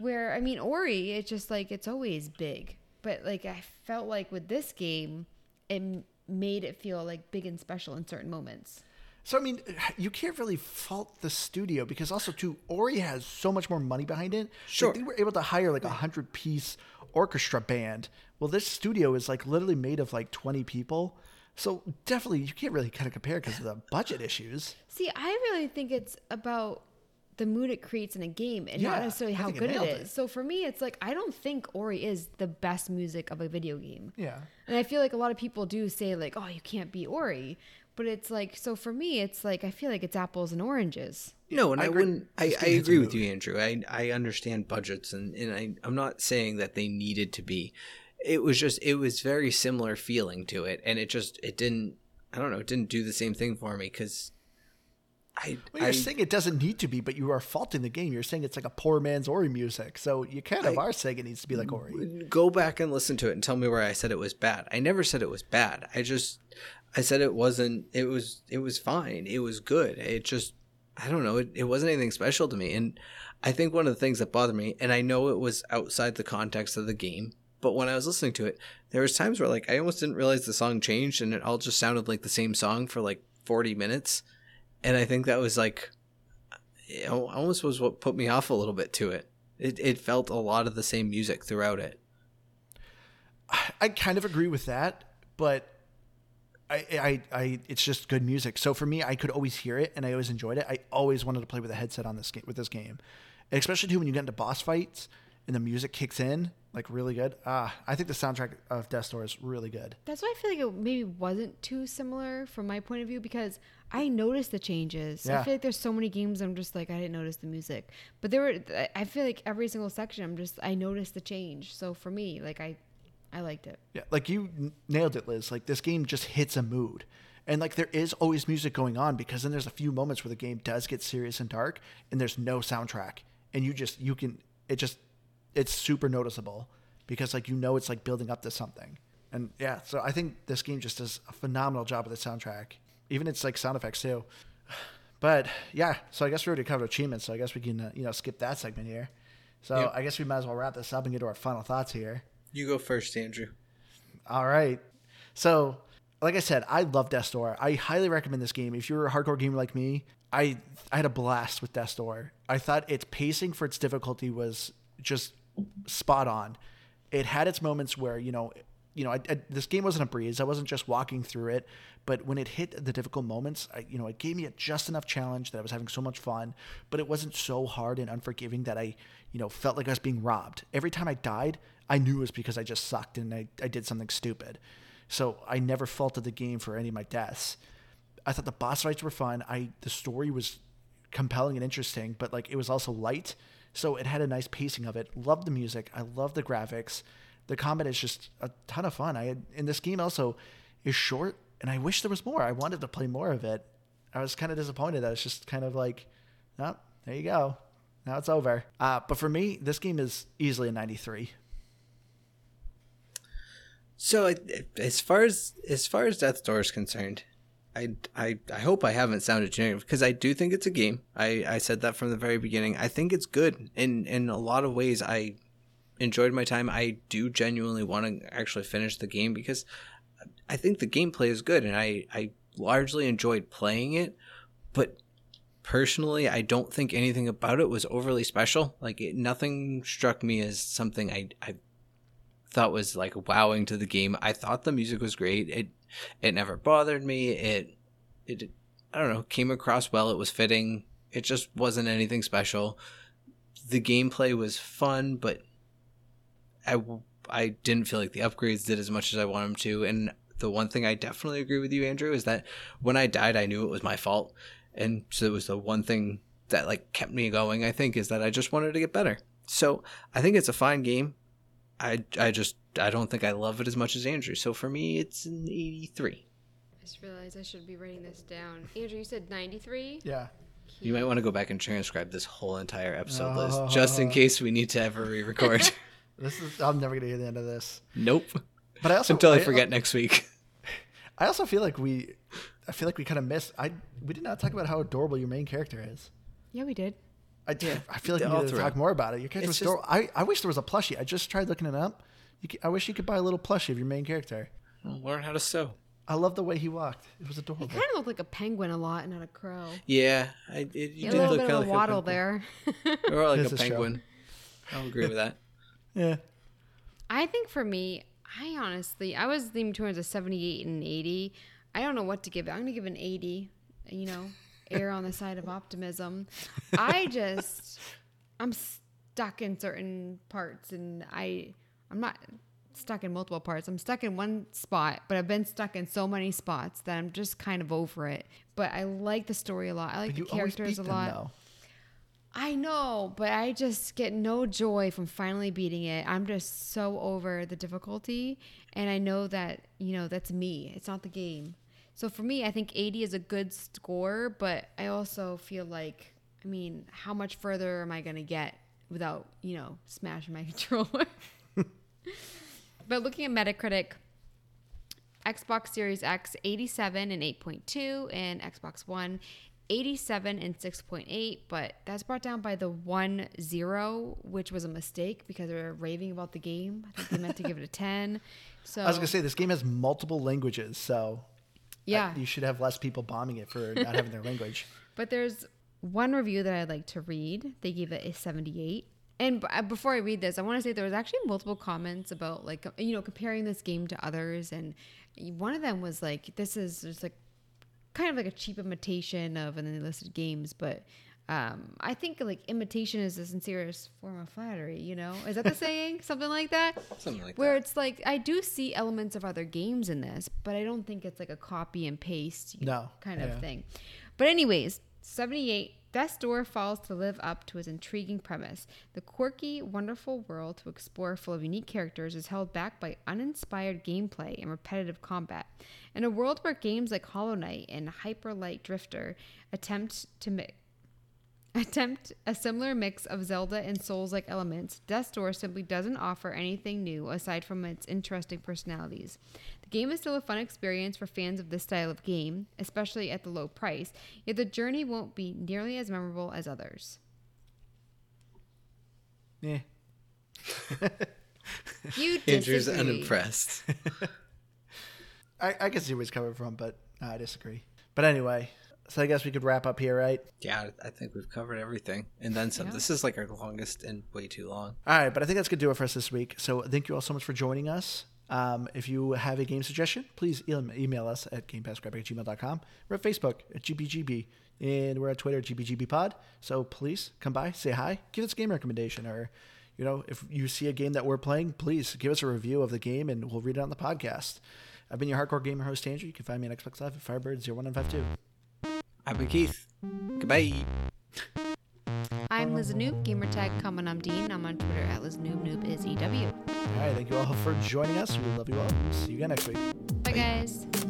Where I mean, Ori, it's just like it's always big. But like I felt like with this game, it made it feel like big and special in certain moments. So I mean, you can't really fault the studio because also too, Ori has so much more money behind it. Sure, like, they were able to hire like a hundred piece orchestra band. Well, this studio is like literally made of like twenty people, so definitely you can't really kind of compare because of the budget issues. See, I really think it's about the mood it creates in a game and yeah, not necessarily how good it, it is. So for me, it's like I don't think Ori is the best music of a video game. Yeah, and I feel like a lot of people do say like, "Oh, you can't beat Ori." But it's like, so for me, it's like, I feel like it's apples and oranges. No, and I, I wouldn't, I, I agree with you, Andrew. I, I understand budgets and, and I, I'm not saying that they needed to be. It was just, it was very similar feeling to it. And it just, it didn't, I don't know, it didn't do the same thing for me because I. Well, you're I, saying it doesn't need to be, but you are faulting the game. You're saying it's like a poor man's Ori music. So you kind of I, are saying it needs to be like Ori. Go back and listen to it and tell me where I said it was bad. I never said it was bad. I just... I said it wasn't, it was, it was fine. It was good. It just, I don't know. It, it wasn't anything special to me. And I think one of the things that bothered me, and I know it was outside the context of the game, but when I was listening to it, there was times where like, I almost didn't realize the song changed and it all just sounded like the same song for like forty minutes. And I think that was like, it almost was what put me off a little bit to it. It, it felt a lot of the same music throughout it. I kind of agree with that, but I, I, I, it's just good music. So for me, I could always hear it, and I always enjoyed it. I always wanted to play with a headset on this game. With this game, and especially too when you get into boss fights and the music kicks in, like really good. Ah, I think the soundtrack of Death's Door is really good. That's why I feel like it maybe wasn't too similar from my point of view because I noticed the changes. Yeah. I feel like there's so many games I'm just like I didn't notice the music, but there were. I feel like every single section I'm just I noticed the change. So for me, like I. I liked it. Yeah, like you n- nailed it, Liz. Like this game just hits a mood. And like there is always music going on because then there's a few moments where the game does get serious and dark and there's no soundtrack. And you just, you can, it just, it's super noticeable because like you know it's like building up to something. And yeah, so I think this game just does a phenomenal job with the soundtrack. Even its like sound effects too. But yeah, so I guess we already covered achievements. So I guess we can, uh, you know, skip that segment here. So yep. I guess we might as well wrap this up and get to our final thoughts here. You go first, Andrew. All right. So, like I said, I love Death's Door. I highly recommend this game. If you're a hardcore gamer like me, I I had a blast with Death's Door. I thought its pacing for its difficulty was just spot on. It had its moments where, you know, you know, I, I, this game wasn't a breeze. I wasn't just walking through it. But when it hit the difficult moments, I, you know, it gave me a just enough challenge that I was having so much fun. But it wasn't so hard and unforgiving that I, you know, felt like I was being robbed. Every time I died, I knew it was because I just sucked and I, I did something stupid. So I never faulted the game for any of my deaths. I thought the boss fights were fun. I the story was compelling and interesting, but like it was also light. So it had a nice pacing of it. Loved the music. I loved the graphics. The combat is just a ton of fun. I had, and this game also is short, and I wish there was more. I wanted to play more of it. I was kind of disappointed that it's just kind of like, oh, there you go. Now it's over. Uh, but for me, this game is easily a ninety-three. So it, it, as far as as far as Death's Door is concerned, I, I, I hope I haven't sounded generic, because I do think it's a game. I, I said that from the very beginning. I think it's good. In, in a lot of ways, I enjoyed my time. I do genuinely want to actually finish the game because I think the gameplay is good, and I, I largely enjoyed playing it. But personally, I don't think anything about it was overly special. Like, it, nothing struck me as something I... I thought was like wowing to the game. I thought the music was great. It it never bothered me. It it I don't know, came across well. It was fitting. It just wasn't anything special. The gameplay was fun, but I I didn't feel like the upgrades did as much as I wanted them to. And the one thing I definitely agree with you, Andrew, is that when I died, I knew it was my fault. And so it was the one thing that like kept me going, I think, is that I just wanted to get better. So I think it's a fine game. I, I just, I don't think I love it as much as Andrew. So for me, it's an eighty-three. I just realized I should be writing this down. Andrew, you said ninety-three? Yeah. Cute. You might want to go back and transcribe this whole entire episode, Liz, oh. just in case we need to ever re-record. This is, I'm never going to hear the end of this. Nope. But I also, Until I, I forget I, next week. I also feel like we, I feel like we kind of missed, I, we did not talk about how adorable your main character is. Yeah, we did. I, yeah, I feel like you need to talk more about it. Your character was just, adorable. I, I wish there was a plushie. I just tried looking it up. You can, I wish you could buy a little plushie of your main character. Learn how to sew. I love the way he walked. It was adorable. He kind of looked like a penguin a lot and not a crow. Yeah. I, it, you yeah, did a little look bit of a like waddle a there. Or like this a penguin. True. I'll agree with that. Yeah. I think for me, I honestly, I was leaning towards a seventy-eight and an eighty. I don't know what to give it. I'm going to give it an eighty, you know. Err on the side of optimism. I just, I'm stuck in certain parts, and I, I'm not stuck in multiple parts. I'm stuck in one spot, but I've been stuck in so many spots that I'm just kind of over it. But I like the story a lot. I like the characters a lot. Though. I know, but I just get no joy from finally beating it. I'm just so over the difficulty, and I know that, you know, that's me. It's not the game. So for me, I think eighty is a good score, but I also feel like, I mean, how much further am I going to get without, you know, smashing my controller? But looking at Metacritic, Xbox Series X, eighty-seven and eight point two, and Xbox One, eighty-seven and six point eight, but that's brought down by the one zero, which was a mistake because they were raving about the game. I think they meant to give it a ten. So I was going to say, this game has multiple languages, so... Yeah, I, you should have less people bombing it for not having their language. But there's one review that I'd like to read. They gave it a seventy-eight. And b- before I read this, I want to say there was actually multiple comments about, like, you know, comparing this game to others. And one of them was like, this is just like kind of like a cheap imitation of, and then they listed games. But um, I think like imitation is the sincerest form of flattery, you know? Is that the saying? Something like that? Something like that. Where it's like, I do see elements of other games in this, but I don't think it's like a copy and paste no. kind yeah. of thing. But anyways, seventy-eight, Death's Door falls to live up to its intriguing premise. The quirky, wonderful world to explore full of unique characters is held back by uninspired gameplay and repetitive combat. In a world where games like Hollow Knight and Hyper Light Drifter attempt to mix Attempt a similar mix of Zelda and Souls-like elements, Death's Door simply doesn't offer anything new aside from its interesting personalities. The game is still a fun experience for fans of this style of game, especially at the low price, yet the journey won't be nearly as memorable as others. Yeah. You disagree. Andrew's unimpressed. I, I can see where he's coming from, but no, I disagree. But anyway... So I guess we could wrap up here, right? Yeah, I think we've covered everything. And then some. Yeah. This is like our longest and way too long. All right, but I think that's going to do it for us this week. So thank you all so much for joining us. Um, if you have a game suggestion, please email us at gamepassgrab at gmail dot com. We're at Facebook at G B G B. And we're at Twitter at G B G B pod. So please come by, say hi, give us a game recommendation. Or, you know, if you see a game that we're playing, please give us a review of the game and we'll read it on the podcast. I've been your hardcore gamer host, Andrew. You can find me on Xbox Live at Firebird zero one nine five two. I've been Keith. Goodbye. I'm Liz Noob, gamertag common. I'm Dean. I'm on Twitter at Liz Noob. Noob is E W. All right, thank you all for joining us. We love you all. We'll see you again next week. Bye, Bye. guys.